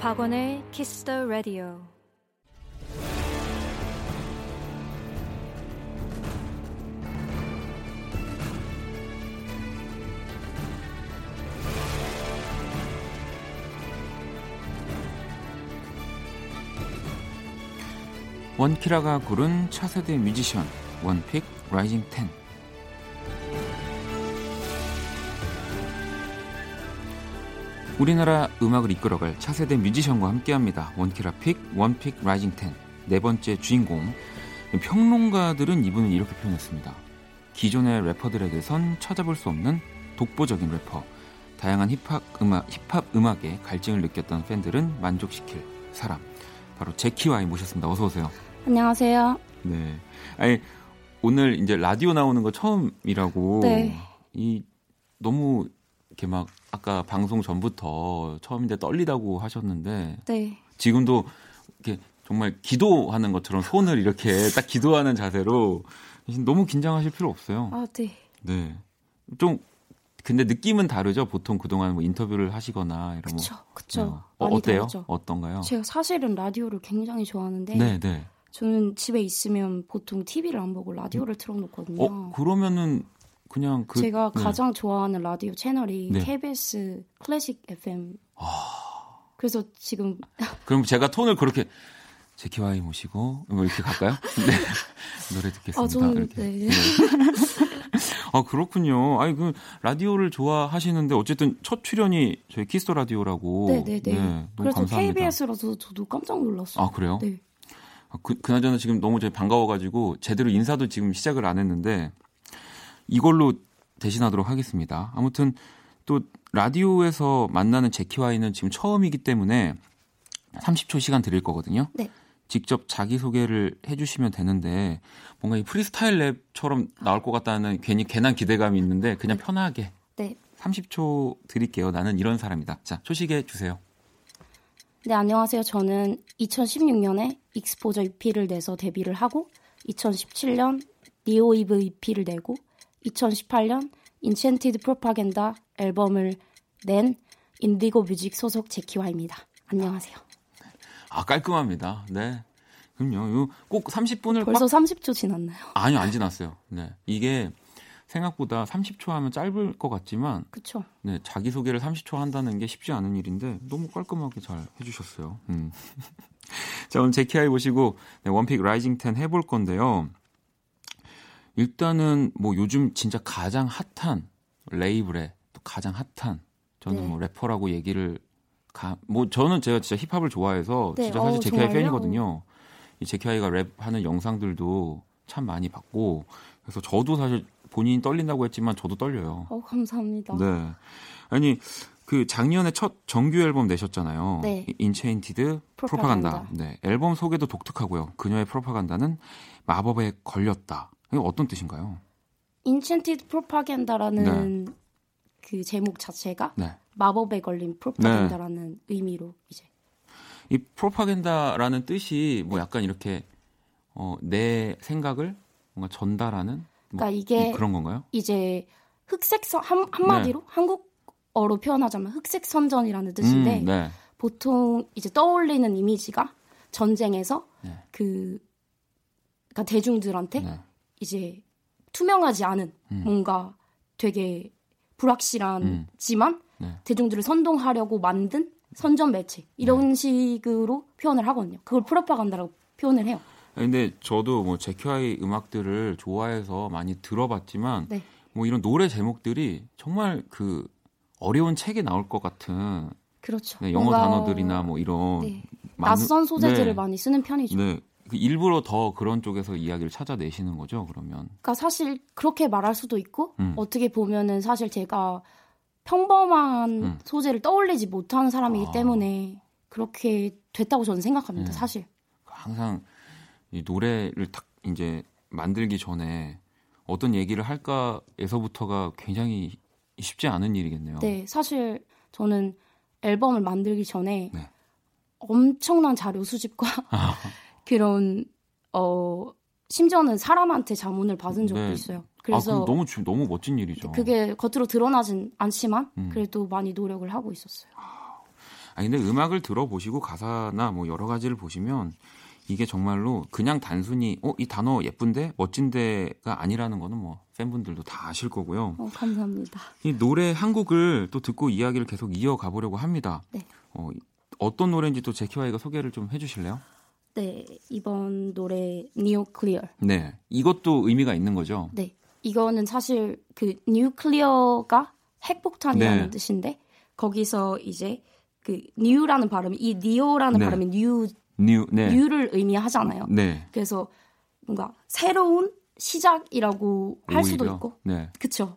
박원의 키스 더 라디오. 원키라가 고른 차세대 뮤지션 원픽 라이징 10. 우리나라 음악을 이끌어갈 차세대 뮤지션과 함께합니다. 원키라픽, 원픽 라이징 10 네 번째 주인공 평론가들은 이분을 이렇게 표현했습니다. 기존의 래퍼들에게선 찾아볼 수 없는 독보적인 래퍼 다양한 힙합 음악에 갈증을 느꼈던 팬들은 만족시킬 사람 바로 제키와이 모셨습니다. 어서 오세요. 안녕하세요. 네, 아니 오늘 이제 라디오 나오는 거 처음이라고 네. 이 너무 이렇게 막 아까 방송 전부터 처음인데 떨리다고 하셨는데 네. 지금도 이렇게 정말 기도하는 것처럼 손을 이렇게 딱 기도하는 자세로 너무 긴장하실 필요 없어요. 아, 네. 네. 좀 근데 느낌은 다르죠. 보통 그동안 뭐 인터뷰를 하시거나 이런 그쵸, 뭐. 그렇죠. 어때요? 다르죠. 어떤가요? 제가 사실은 라디오를 굉장히 좋아하는데 네, 네. 저는 집에 있으면 보통 TV를 안 보고 라디오를 틀어놓거든요. 그러면은 그냥 제가 가장 좋아하는 라디오 채널이 네. KBS 클래식 FM. 아... 그래서 지금 그럼 제가 톤을 그렇게 제키와이 모시고 뭐 이렇게 갈까요? 네. 노래 듣겠습니다. 저는... 이렇게. 네. 네. 아 그렇군요. 아니 그 라디오를 좋아하시는데 어쨌든 첫 출연이 저희 키스 라디오라고. 네네네. 네, 너무 그래서 감사합니다. KBS라서 저도 깜짝 놀랐어요. 아 그래요? 네. 그나저나 지금 너무 제가 반가워가지고 제대로 인사도 지금 시작을 안 했는데. 이걸로 대신하도록 하겠습니다. 아무튼 또 라디오에서 만나는 제키와이는 지금 처음이기 때문에 30초 시간 드릴 거거든요. 네. 직접 자기소개를 해주시면 되는데 뭔가 이 프리스타일 랩처럼 나올 것 같다는 괜한 기대감이 있는데 그냥 편하게 네. 30초 드릴게요. 나는 이런 사람이다. 자, 소개해 주세요. 네, 안녕하세요. 저는 2016년에 익스포저 EP를 내서 데뷔를 하고 2017년 니오이브 EP를 내고 2018년 인첸티드 프로파겐다 앨범을 낸 인디고 뮤직 소속 제키와입니다. 안녕하세요. 아 깔끔합니다. 네, 그럼요. 꼭 30분을 벌써 30초 지났나요? 아니요, 안 지났어요. 네, 이게 생각보다 30초 하면 짧을 것 같지만, 그렇죠. 네, 자기 소개를 30초 한다는 게 쉽지 않은 일인데 너무 깔끔하게 잘 해주셨어요. 자, 오늘 제키와이 보시고 네, 원픽 라이징 10 해볼 건데요. 일단은 뭐 요즘 진짜 가장 핫한 레이블에 또 가장 핫한 저는 네. 뭐 래퍼라고 얘기를 뭐 저는 제가 진짜 힙합을 좋아해서 네. 진짜 사실 제키와이 팬이거든요. 이 제키와이가 랩하는 영상들도 참 많이 봤고 그래서 저도 사실 본인이 떨린다고 했지만 저도 떨려요. 감사합니다. 네. 아니 그 작년에 첫 정규 앨범 내셨잖아요. 네. 인체인티드 프로파간다. 네. 앨범 소개도 독특하고요. 그녀의 프로파간다는 마법에 걸렸다. 이게 어떤 뜻인가요? 인체인티드 프로파간다라는 네. 그 제목 자체가 네. 마법에 걸린 프로파간다라는 네. 의미로 이제 이 프로파간다라는 뜻이 뭐 약간 이렇게 내 생각을 뭔가 전달하는 뭐 그러니까 이게 그런 건가요? 이제 흑색선 한마디로 네. 한국어로 표현하자면 흑색선전이라는 뜻인데 네. 보통 이제 떠올리는 이미지가 전쟁에서 네. 그러니까 대중들한테 네. 이제 투명하지 않은 뭔가 되게 불확실하지만 네. 대중들을 선동하려고 만든 선전 매체 이런 네. 식으로 표현을 하거든요. 그걸 프로파간다라고 표현을 해요. 근데 저도 뭐 제키와이 음악들을 좋아해서 많이 들어봤지만 네. 뭐 이런 노래 제목들이 정말 그 어려운 책에 나올 것 같은 그렇죠. 네, 영어 뭔가... 단어들이나 뭐 이런 네. 많은... 낯선 소재들을 네. 많이 쓰는 편이죠. 네. 일부러 더 그런 쪽에서 이야기를 찾아내시는 거죠, 그러면? 그러니까 사실 그렇게 말할 수도 있고 어떻게 보면은 사실 제가 평범한 소재를 떠올리지 못하는 사람이기 때문에 그렇게 됐다고 저는 생각합니다, 네. 사실. 항상 이 노래를 딱 이제 만들기 전에 어떤 얘기를 할까에서부터가 굉장히 쉽지 않은 일이겠네요. 네, 사실 저는 앨범을 만들기 전에 네. 엄청난 자료 수집과 그런 심지어는 사람한테 자문을 받은 적도 네. 있어요. 그래서 너무 멋진 일이죠. 그게 겉으로 드러나진 않지만 그래도 많이 노력을 하고 있었어요. 아 근데 음악을 들어보시고 가사나 뭐 여러 가지를 보시면 이게 정말로 그냥 단순히 이 단어 예쁜데 멋진데가 아니라는 거는 뭐 팬분들도 다 아실 거고요. 감사합니다. 이 노래 한 곡을 또 듣고 이야기를 계속 이어가 보려고 합니다. 네. 어떤 노래인지 또 제키와이가 소개를 좀 해주실래요? 네. 이번 노래 뉴클리어. 네. 이것도 의미가 있는 거죠? 네. 이거는 사실 그 뉴클리어가 핵폭탄이라는 네. 뜻인데 거기서 이제 그 뉴라는 발음, 이 니오라는 네. 발음이 뉴, 네. 뉴를 의미하잖아요. 네. 그래서 뭔가 새로운 시작이라고 할 수도 있고, 네. 그렇죠.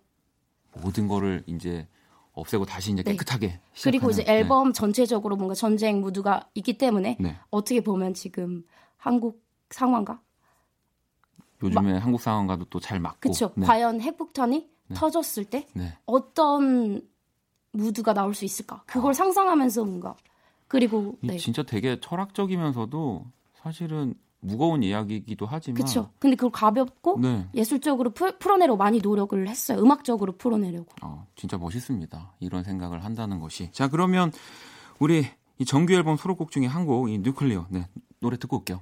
모든 거를 이제 없애고 다시 이제 깨끗하게. 네. 시작하는, 그리고 이제 앨범 네. 전체적으로 뭔가 전쟁 무드가 있기 때문에 네. 어떻게 보면 지금 한국 상황과 요즘에 한국 상황과도 또 잘 맞고. 그렇죠. 네. 과연 핵폭탄이 네. 터졌을 때 네. 어떤 무드가 나올 수 있을까? 그걸 상상하면서 뭔가. 그리고 네. 진짜 되게 철학적이면서도 사실은 무거운 이야기이기도 하지만 그렇죠. 근데 그걸 가볍고 네. 예술적으로 풀어내려고 많이 노력을 했어요. 음악적으로 풀어내려고. 진짜 멋있습니다. 이런 생각을 한다는 것이. 자, 그러면 우리 이 정규 앨범 수록곡 중에 한 곡 이 뉴클리어. 네. 노래 듣고 올게요.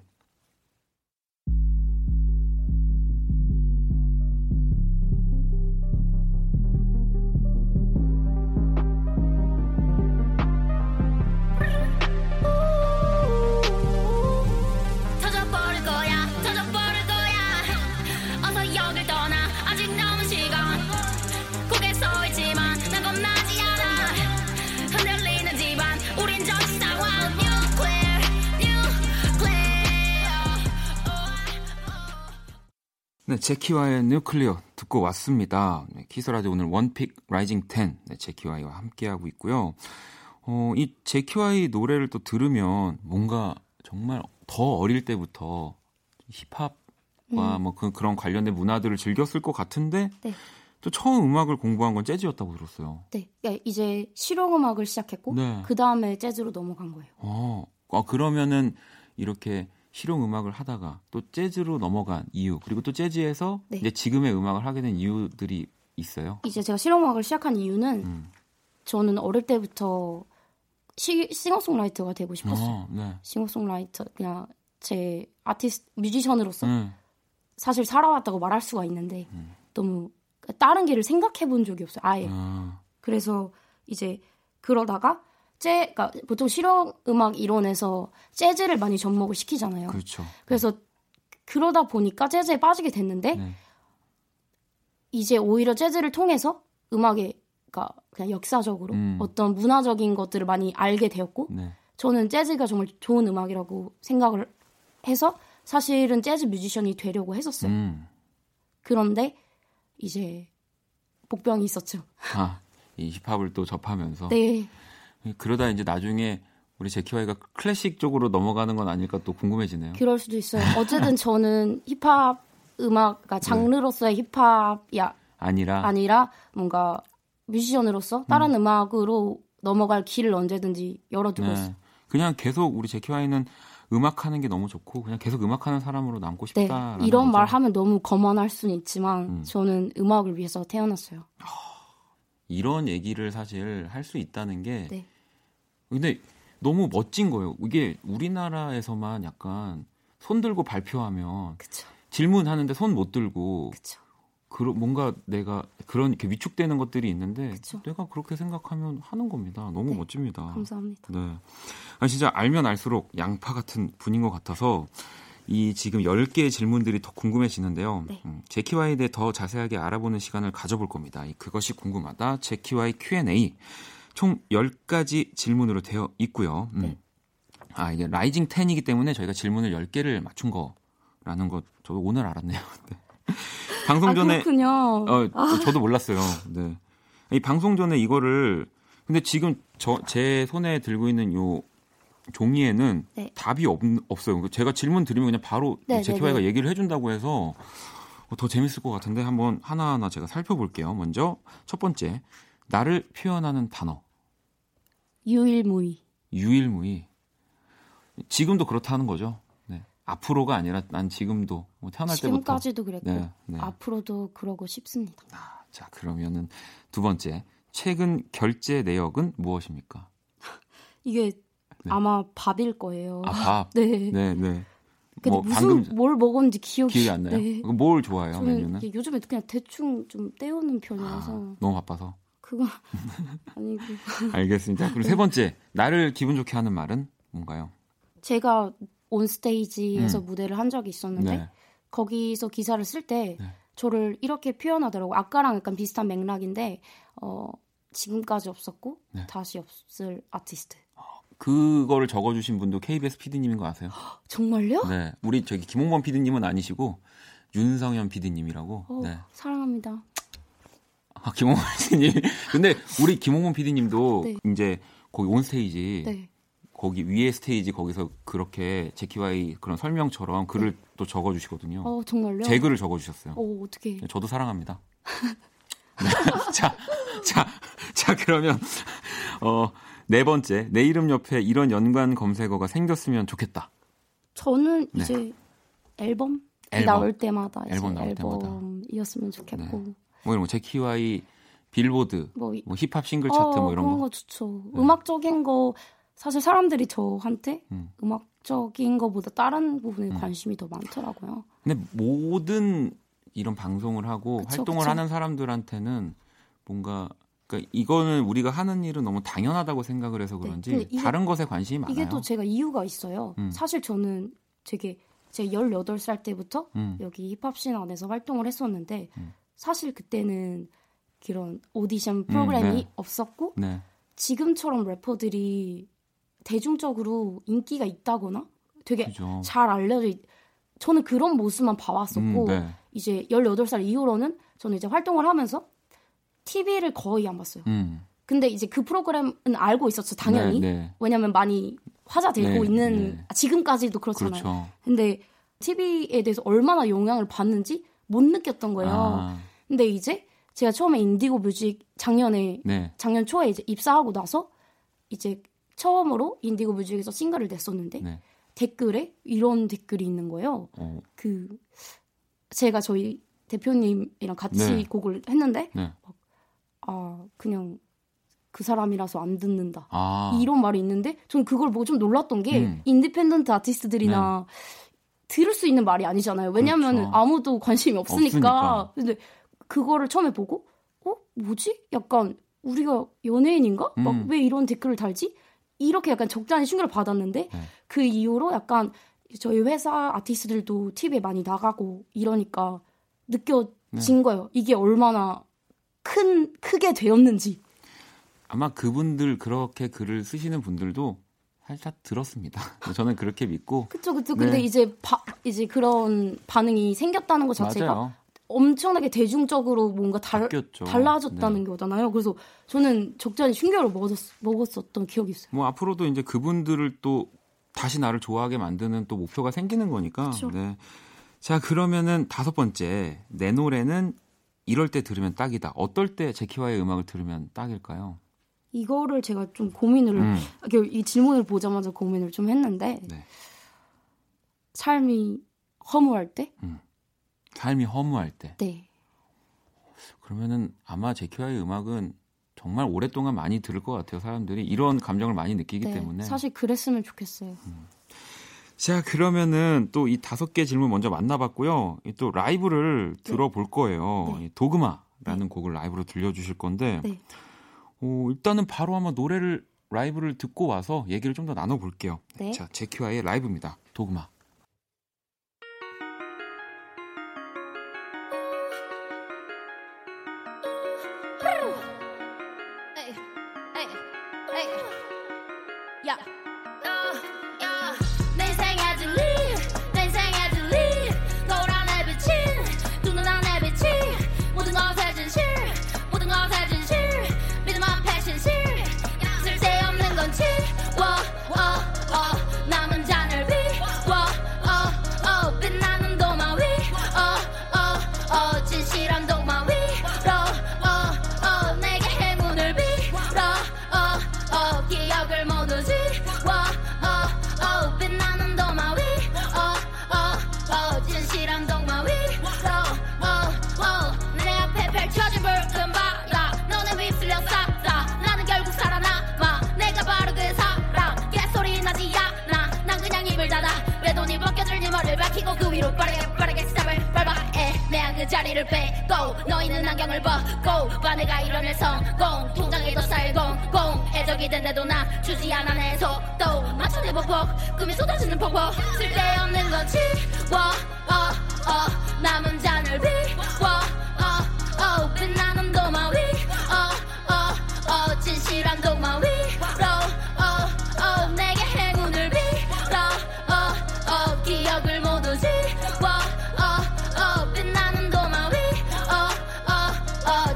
네, 제키와의 뉴클리어 듣고 왔습니다. 네, 키스라디오 오늘 원픽 라이징 10 네, 제키와이와 함께하고 있고요. 이 제키와이 노래를 또 들으면 뭔가 정말 더 어릴 때부터 힙합과 뭐 그런 관련된 문화들을 즐겼을 것 같은데 네. 또 처음 음악을 공부한 건 재즈였다고 들었어요. 네, 이제 실용음악을 시작했고 네. 그 다음에 재즈로 넘어간 거예요. 그러면은 이렇게 실용 음악을 하다가 또 재즈로 넘어간 이유 그리고 또 재즈에서 네. 이제 지금의 음악을 하게 된 이유들이 있어요. 이제 제가 실용 음악을 시작한 이유는 저는 어릴 때부터 싱어송라이터가 되고 싶었어요. 네. 싱어송라이터 그냥 제 아티스트 뮤지션으로서 사실 살아왔다고 말할 수가 있는데 너무 다른 길을 생각해 본 적이 없어요. 아예. 그래서 이제 그러다가 그러니까 보통 실용음악 이론에서 재즈를 많이 접목을 시키잖아요. 그렇죠. 그래서 그러다 보니까 재즈에 빠지게 됐는데 네. 이제 오히려 재즈를 통해서 음악에 그러니까 그냥 역사적으로 어떤 문화적인 것들을 많이 알게 되었고 네. 저는 재즈가 정말 좋은 음악이라고 생각을 해서 사실은 재즈 뮤지션이 되려고 했었어요. 그런데 이제 복병이 있었죠. 아, 이 힙합을 또 접하면서. 네. 그러다 이제 나중에 우리 제키와이가 클래식 쪽으로 넘어가는 건 아닐까 또 궁금해지네요. 그럴 수도 있어요. 어쨌든 저는 힙합 음악, 그러니까 장르로서의 네. 힙합이 아니라 뭔가 뮤지션으로서 다른 음악으로 넘어갈 길을 언제든지 열어두고 있어요. 네. 그냥 계속 우리 제키와이는 음악하는 게 너무 좋고 그냥 계속 음악하는 사람으로 남고 싶다. 네. 이런 말 하면 너무 거만할 수는 있지만 저는 음악을 위해서 태어났어요. 이런 얘기를 사실 할 수 있다는 게 네. 근데 너무 멋진 거예요. 이게 우리나라에서만 약간 손 들고 발표하면 그쵸. 질문하는데 손 못 들고 그쵸. 뭔가 내가 그런 이렇게 위축되는 것들이 있는데 그쵸. 내가 그렇게 생각하면 하는 겁니다. 너무 네, 멋집니다. 감사합니다. 네, 아니, 진짜 알면 알수록 양파 같은 분인 것 같아서 이 지금 10개의 질문들이 더 궁금해지는데요. 네. 제키와이에 대해 더 자세하게 알아보는 시간을 가져볼 겁니다. 그것이 궁금하다. 제키와이 Q&A 총 10가지 질문으로 되어 있고요. 네. 아, 이게 라이징 10이기 때문에 저희가 질문을 10개를 맞춘 거라는 것 저도 오늘 알았네요. 네. 방송 전에 저도 몰랐어요. 네. 이 방송 전에 이거를 근데 지금 제 손에 들고 있는 요 종이에는 네. 답이 없어요. 제가 질문 드리면 그냥 바로 네, 제키와이가 네, 네. 얘기를 해준다고 해서 더 재밌을 것 같은데 한번 하나하나 제가 살펴볼게요. 먼저 첫 번째, 나를 표현하는 단어. 유일무이. 유일무이. 지금도 그렇다는 거죠. 앞으로가 아니라 난 지금도 태어날 지금까지도 때부터. 그랬고 네, 네. 앞으로도 그러고 싶습니다. 아, 자, 그러면은 두 번째, 최근 결제 내역은 무엇입니까? 이게 네. 아마 밥일 거예요. 아, 밥? 네. 네, 네. 근데 뭐 무슨 방금 뭘 먹었는지 기억이 안 나요? 네. 뭘 좋아해요, 저는 메뉴는? 요즘에 그냥 대충 좀 때우는 편이라서. 아, 너무 바빠서? 그건 아니고. 알겠습니다. 그리고 네. 세 번째, 나를 기분 좋게 하는 말은 뭔가요? 제가 온스테이지에서 무대를 한 적이 있었는데 네. 거기서 기사를 쓸 때 네. 저를 이렇게 표현하더라고요. 아까랑 약간 비슷한 맥락인데 지금까지 없었고 네. 다시 없을 아티스트. 그거를 적어주신 분도 KBS PD님인 거 아세요? 정말요? 네. 우리 저기 김홍범 PD님은 아니시고 윤성현 PD님이라고. 네. 사랑합니다. 아, 김홍범 PD님. 근데 우리 김홍범 PD님도 네. 이제 거기 온스테이지 네. 거기 위에 스테이지 거기서 그렇게 제키와이 그런 설명처럼 글을 네. 또 적어주시거든요. 정말요? 제 글을 적어주셨어요. 어떻게? 저도 사랑합니다. 네, 자, 그러면 네 번째, 내 이름 옆에 이런 연관 검색어가 생겼으면 좋겠다. 저는 이제 네. 앨범 나올 때마다 앨범이었으면 좋겠고. 네. 뭐 이런 거 제키와이 빌보드, 뭐 힙합 싱글 차트 뭐 이런 거. 그런 거 좋죠. 네. 음악적인 거. 사실 사람들이 저한테 음악적인 것보다 다른 부분에 관심이 더 많더라고요. 근데 모든 이런 방송을 하고 그쵸, 활동을 그쵸. 하는 사람들한테는 뭔가 그러니까 이거는 우리가 하는 일은 너무 당연하다고 생각을 해서 그런지 네, 다른 것에 관심이 많아요. 이게 또 제가 이유가 있어요. 사실 저는 되게 제 18살 때부터 여기 힙합씬 안에서 활동을 했었는데 사실 그때는 그런 오디션 프로그램이 네. 없었고 네. 지금처럼 래퍼들이 대중적으로 인기가 있다거나 되게 그죠. 잘 저는 그런 모습만 봐왔었고 네. 이제 18살 이후로는 저는 이제 활동을 하면서 TV를 거의 안 봤어요. 근데 이제 그 프로그램은 알고 있었죠, 당연히. 네, 네. 왜냐면 많이 화제되고 네, 있는 네. 지금까지도 그렇잖아요. 그렇죠. 근데 TV에 대해서 얼마나 영향을 받는지 못 느꼈던 거예요. 아. 근데 이제 제가 처음에 인디고 뮤직 작년 초에 이제 입사하고 나서 이제 처음으로 인디고 뮤직에서 싱글을 냈었는데 네. 댓글에 이런 댓글이 있는 거예요. 제가 저희 대표님이랑 같이 네. 곡을 했는데 네. 그냥 그 사람이라서 안 듣는다. 이런 말이 있는데 저는 그걸 보고 좀 놀랐던 게 인디펜던트 아티스트들이나 네. 들을 수 있는 말이 아니잖아요. 왜냐하면 그렇죠. 아무도 관심이 없으니까. 근데 그거를 처음에 보고 뭐지? 약간 우리가 연예인인가? 막 왜 이런 댓글을 달지? 이렇게 약간 적잖이 충격을 받았는데 네. 그 이후로 약간 저희 회사 아티스트들도 TV에 많이 나가고 이러니까 느껴진 네. 거예요. 이게 얼마나 크게 되었는지. 아마 그분들 그렇게 글을 쓰시는 분들도 살짝 들었습니다. 저는 그렇게 믿고. 그렇죠. 네. 근데 이제 그런 반응이 생겼다는 것 자체가 맞아요. 엄청나게 대중적으로 뭔가 달라졌다는 네. 거잖아요. 그래서 저는 적잖이 충격을 먹었었던 기억이 있어요. 뭐 앞으로도 이제 그분들을 또 다시 나를 좋아하게 만드는 또 목표가 생기는 거니까. 그쵸. 네. 자, 그러면은 5번째, 내 노래는 이럴 때 들으면 딱이다. 어떨 때 제키와의 음악을 들으면 딱일까요? 이거를 제가 좀 고민을 이 질문을 보자마자 고민을 좀 했는데 네. 삶이 허무할 때? 삶이 허무할 때? 네. 그러면은 아마 제키와의 음악은 정말 오랫동안 많이 들을 것 같아요. 사람들이 이런 감정을 많이 느끼기 네. 때문에 사실 그랬으면 좋겠어요. 자, 그러면은 또 이 5개 질문 먼저 만나봤고요. 또 라이브를 네. 들어볼 거예요. 네. 도그마라는 네. 곡을 라이브로 들려주실 건데 네. 일단은 바로 아마 노래를 라이브를 듣고 와서 얘기를 좀 더 나눠볼게요. 네. 자, 제키와의 라이브입니다. 도그마. 그 위로 빠르게 스탑을 밟아 내 안그 자리를 빼고 너희는 안경을 벗고 바네가 이뤄낼 성공 통장에도 쌀공공 애적이 된데도 나 주지 않아 내 속도 맞춰 내 보폭 꿈이 쏟아지는 폭포 쓸데없는 건 지워 남은 잔을 비워 빛나는 도마 위 진실한 도마 위로 내게 행운을 빌어 기억을 모두 지워 빛나는 도마 위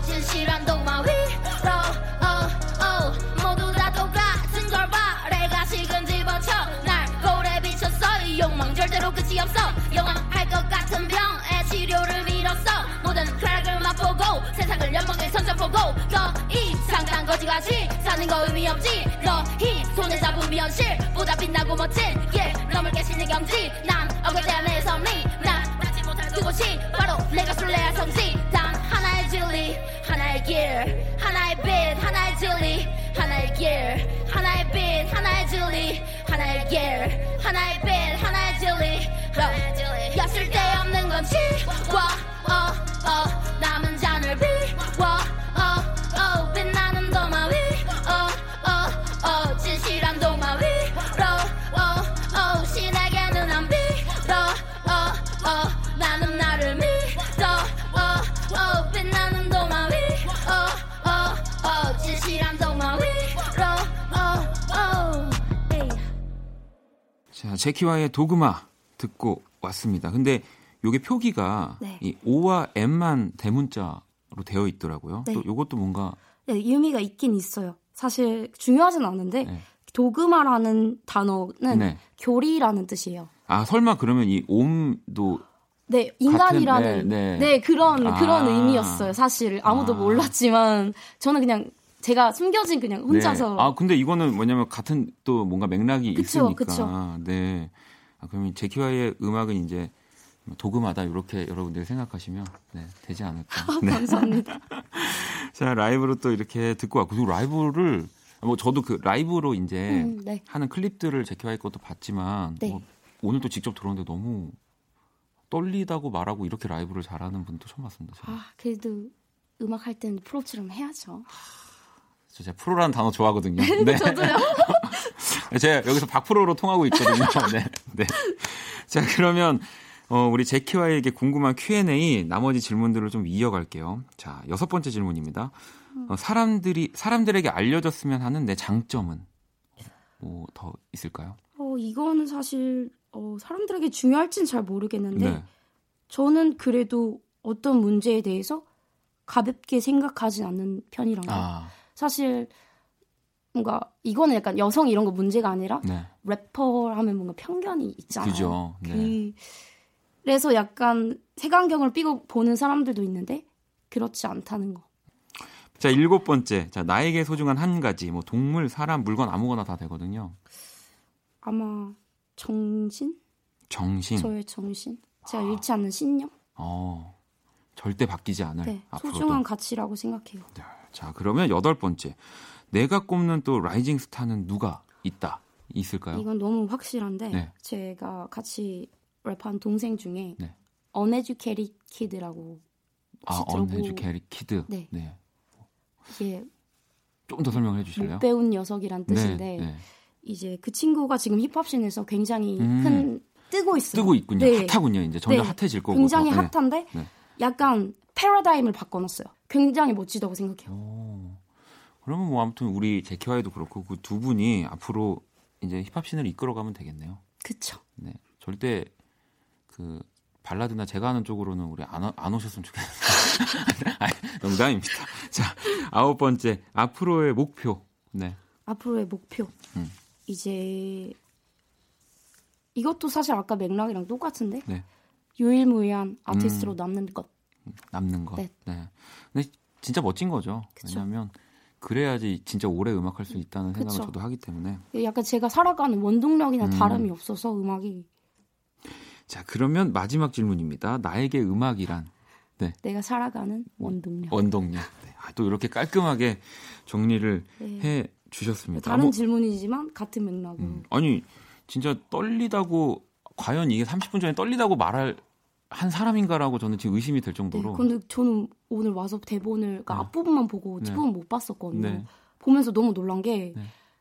진실한 도마 위로 모두 다 똑같은 걸 봐 내가 식은 집어쳐 날 거울에 비쳤어 이 욕망 절대로 끝이 없어 영원할 것 같은 병에 치료를 밀었어 모든 쾌락을 맛보고 세상을 연봉에 선전보고 여이 상상 거지같이 사는 거 의미 없지 너희 손에 잡은 현실 보다 빛나고 멋진 예 넘을 깨시는 경지 난 어긋자 내 섭리 난 받지 못할 그곳이 바로 내가 술래야 성지 단 하나의 진리 하나의 길 하나의 빛 하나의 진리 하나의 길 하나의 빛 하나의 진리 하나의 길 하나의 빛 하나의 진리 하나의 진리 야 쓸데없는 건 지워 남은 잔을 비워 빛나는 도마 위 진실한 도마 위로 신에게는 안 빌어 나는 나를 믿어 빛나는 도마 위 진실한 도마 위로 자, 제키와의 도그마 듣고 왔습니다. 근데 요게 표기가 네. 이 O와 M만 대문자로 되어 있더라고요. 네. 또 요것도 뭔가 네, 의미가 있긴 있어요. 사실 중요하진 않은데 네. 도그마라는 단어는 네. 교리라는 뜻이에요. 아, 설마 그러면 이 옴도 네, 인간이라는 네, 네. 네, 그런 의미였어요. 사실 아무도 몰랐지만 저는 그냥 제가 숨겨진 그냥 혼자서 네. 아, 근데 이거는 뭐냐면 같은 또 뭔가 맥락이 그쵸, 있으니까. 그쵸. 네. 아, 그러면 제키와의 음악은 이제 도그마다 이렇게 여러분들이 생각하시면 네, 되지 않을까. 네. 감사합니다. 자, 라이브로 또 이렇게 듣고 왔고, 그리고 라이브를 뭐 저도 그 라이브로 이제 네. 하는 클립들을 제키와이 것도 봤지만 네. 오늘 또 직접 들었는데 너무 떨리다고 말하고 이렇게 라이브를 잘하는 분도 처음 봤습니다. 제가. 아, 그래도 음악 할 때는 프로처럼 해야죠. 저 제가 프로라는 단어 좋아하거든요. 네. 저도요. 제가 여기서 박프로로 통하고 있거든요. 네. 네. 자, 그러면 우리 제키와에게 궁금한 Q&A 나머지 질문들을 좀 이어갈게요. 자, 6번째 질문입니다. 사람들에게 알려졌으면 하는 내 장점은 뭐 더 있을까요? 이거는 사실 사람들에게 중요할지는 잘 모르겠는데 네. 저는 그래도 어떤 문제에 대해서 가볍게 생각하지 않는 편이란 거. 사실 뭔가 이거는 약간 여성 이런 거 문제가 아니라 네. 래퍼하면 뭔가 편견이 있잖아요. 그죠. 네. 그래서 약간 색안경을 끼고 보는 사람들도 있는데 그렇지 않다는 거. 자, 7번째. 자, 나에게 소중한 한 가지. 뭐 동물, 사람, 물건 아무거나 다 되거든요. 아마 정신? 정신. 저의 정신. 제가 잃지 않는 신념. 절대 바뀌지 않을. 네, 앞으로도. 소중한 가치라고 생각해요. 자, 그러면 8번째. 내가 꼽는 또 라이징 스타는 누가 있을까요? 이건 너무 확실한데 네. 제가 같이 랩한 동생 중에 네. Uneducated Kid라고 Uneducated Kid. 네. 네. 이게 좀 더 설명을 해주실래요? 못 배운 녀석이란 뜻인데 네. 네. 이제 그 친구가 지금 힙합씬에서 굉장히 뜨고 있어요. 뜨고 있군요. 네. 핫하군요. 이제 점점 네. 핫해질 거고. 굉장히 핫한데 네. 약간 패러다임을 바꿔놨어요. 굉장히 멋지다고 생각해요. 그러면 뭐 아무튼 우리 제키와이도 그렇고 그 두 분이 앞으로 이제 힙합씬을 이끌어가면 되겠네요. 그렇죠. 네, 절대 그 발라드나 제가 하는 쪽으로는 우리 안 오셨으면 좋겠어요. 농담입니다. 자, 9번째 앞으로의 목표. 네. 앞으로의 목표. 이제 이것도 사실 아까 맥락이랑 똑같은데 네. 유일무이한 아티스트로 남는 것. 남는 것. 네. 네. 근데 진짜 멋진 거죠. 그쵸? 왜냐하면 그래야지 진짜 오래 음악할 수 있다는 그쵸? 생각을 저도 하기 때문에. 약간 제가 살아가는 원동력이나 다름이 없어서 음악이. 자, 그러면 마지막 질문입니다. 나에게 음악이란? 네. 내가 살아가는 원동력. 네. 또 이렇게 깔끔하게 정리를 네. 해 주셨습니다. 다른 질문이지만 같은 맥락으로. 아니 진짜 떨리다고 과연 이게 30분 전에 떨리다고 말할 한 사람인가라고 저는 지금 의심이 될 정도로. 그런데 네, 저는 오늘 와서 대본을 그러니까 앞부분만 보고 뒷부분 네. 못 봤었거든요. 네. 보면서 너무 놀란 게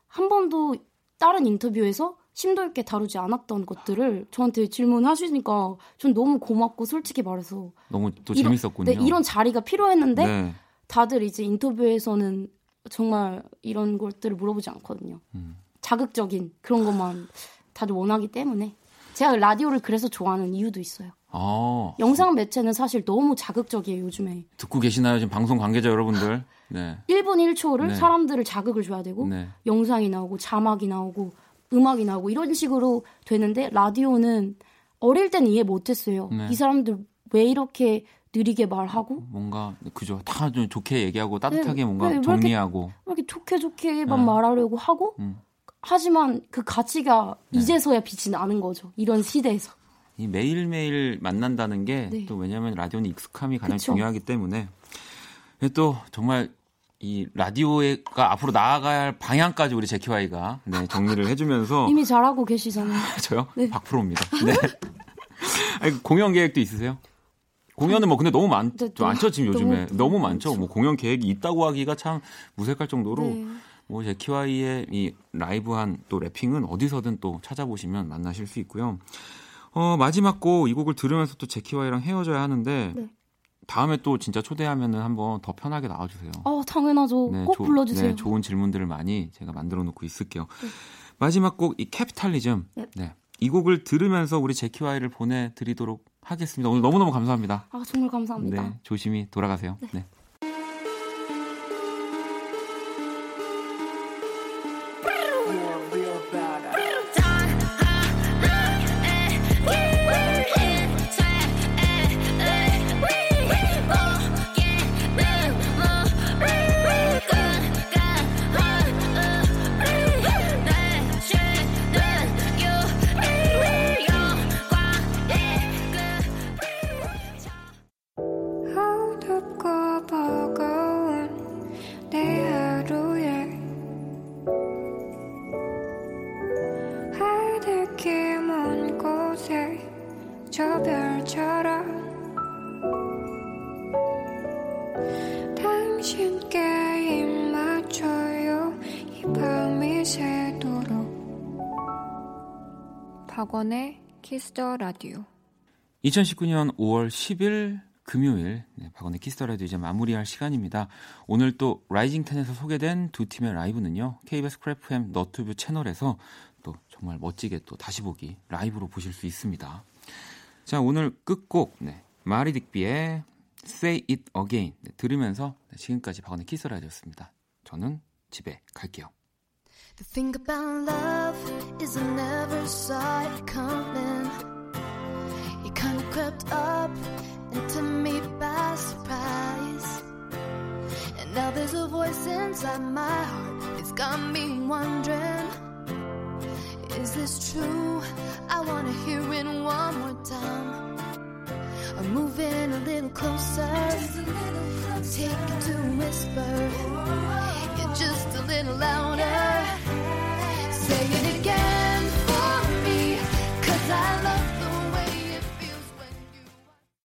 한 네. 번도 다른 인터뷰에서 심도 있게 다루지 않았던 것들을 저한테 질문하시니까 전 너무 고맙고 솔직히 말해서 너무 또 재밌었군요. 네, 이런 자리가 필요했는데 네. 다들 이제 인터뷰에서는 정말 이런 것들을 물어보지 않거든요. 자극적인 그런 것만 다들 원하기 때문에 제가 라디오를 그래서 좋아하는 이유도 있어요. 영상 매체는 사실 너무 자극적이에요. 요즘에 듣고 계시나요? 지금 방송 관계자 여러분들 네. 1분 1초를 네. 사람들을 자극을 줘야 되고 네. 영상이 나오고 자막이 나오고 음악이 나오고 이런 식으로 되는데 라디오는 어릴 땐 이해 못했어요. 네. 이 사람들 왜 이렇게 느리게 말하고 뭔가 그죠. 다 좀 좋게 얘기하고 따뜻하게 네, 뭔가 네, 정리하고 왜 이렇게 좋게만 네. 말하려고 하고 하지만 그 가치가 네. 이제서야 빛이 나는 거죠. 이런 시대에서 이 매일매일 만난다는 게 또 네. 왜냐하면 라디오는 익숙함이 가장 그쵸. 중요하기 때문에 또 정말 이 라디오가 앞으로 나아가야 할 방향까지 우리 제키와이가 네, 정리를 해주면서 이미 잘하고 계시잖아요. 저요? 네. 박프로입니다. 네. 아니, 공연 계획도 있으세요? 공연은 뭐 근데 너무 많죠 지금 요즘에 너무 많죠. 그렇죠. 뭐 공연 계획이 있다고 하기가 참 무색할 정도로 네. 뭐 제키와이의 이 라이브한 또 래핑은 어디서든 또 찾아보시면 만나실 수 있고요. 마지막 곡 이 곡을 들으면서 또 제키와이랑 헤어져야 하는데 네. 다음에 또 진짜 초대하면은 한번 더 편하게 나와주세요. 당연하죠. 네, 꼭 불러주세요. 네, 좋은 질문들을 많이 제가 만들어 놓고 있을게요. 네. 마지막 곡 이 캐피탈리즘. 네. 네. 이 곡을 들으면서 우리 제키와이를 보내드리도록 하겠습니다. 오늘 너무너무 감사합니다. 정말 감사합니다. 네, 조심히 돌아가세요. 네. 네. 박원의 키스더 라디오. 2019년 5월 10일 금요일 박원의 키스더라디오 이제 마무리할 시간입니다. 오늘 또 라이징10에서 소개된 두 팀의 라이브는요. KBS 크래프햄 너튜브 채널에서 또 정말 멋지게 또 다시 보기 라이브로 보실 수 있습니다. 자, 오늘 끝곡 마리 딕비의 Say It Again 들으면서 지금까지 박원의 키스더라디오였습니다. 저는 집에 갈게요. The thing about love is I never saw it coming. It kind of crept up into me by surprise. And now there's a voice inside my heart. It's got me wondering, is this true? I want to hear it one more time. I'm moving a little closer. Just a little closer. Take it to whisper. You're just a little louder.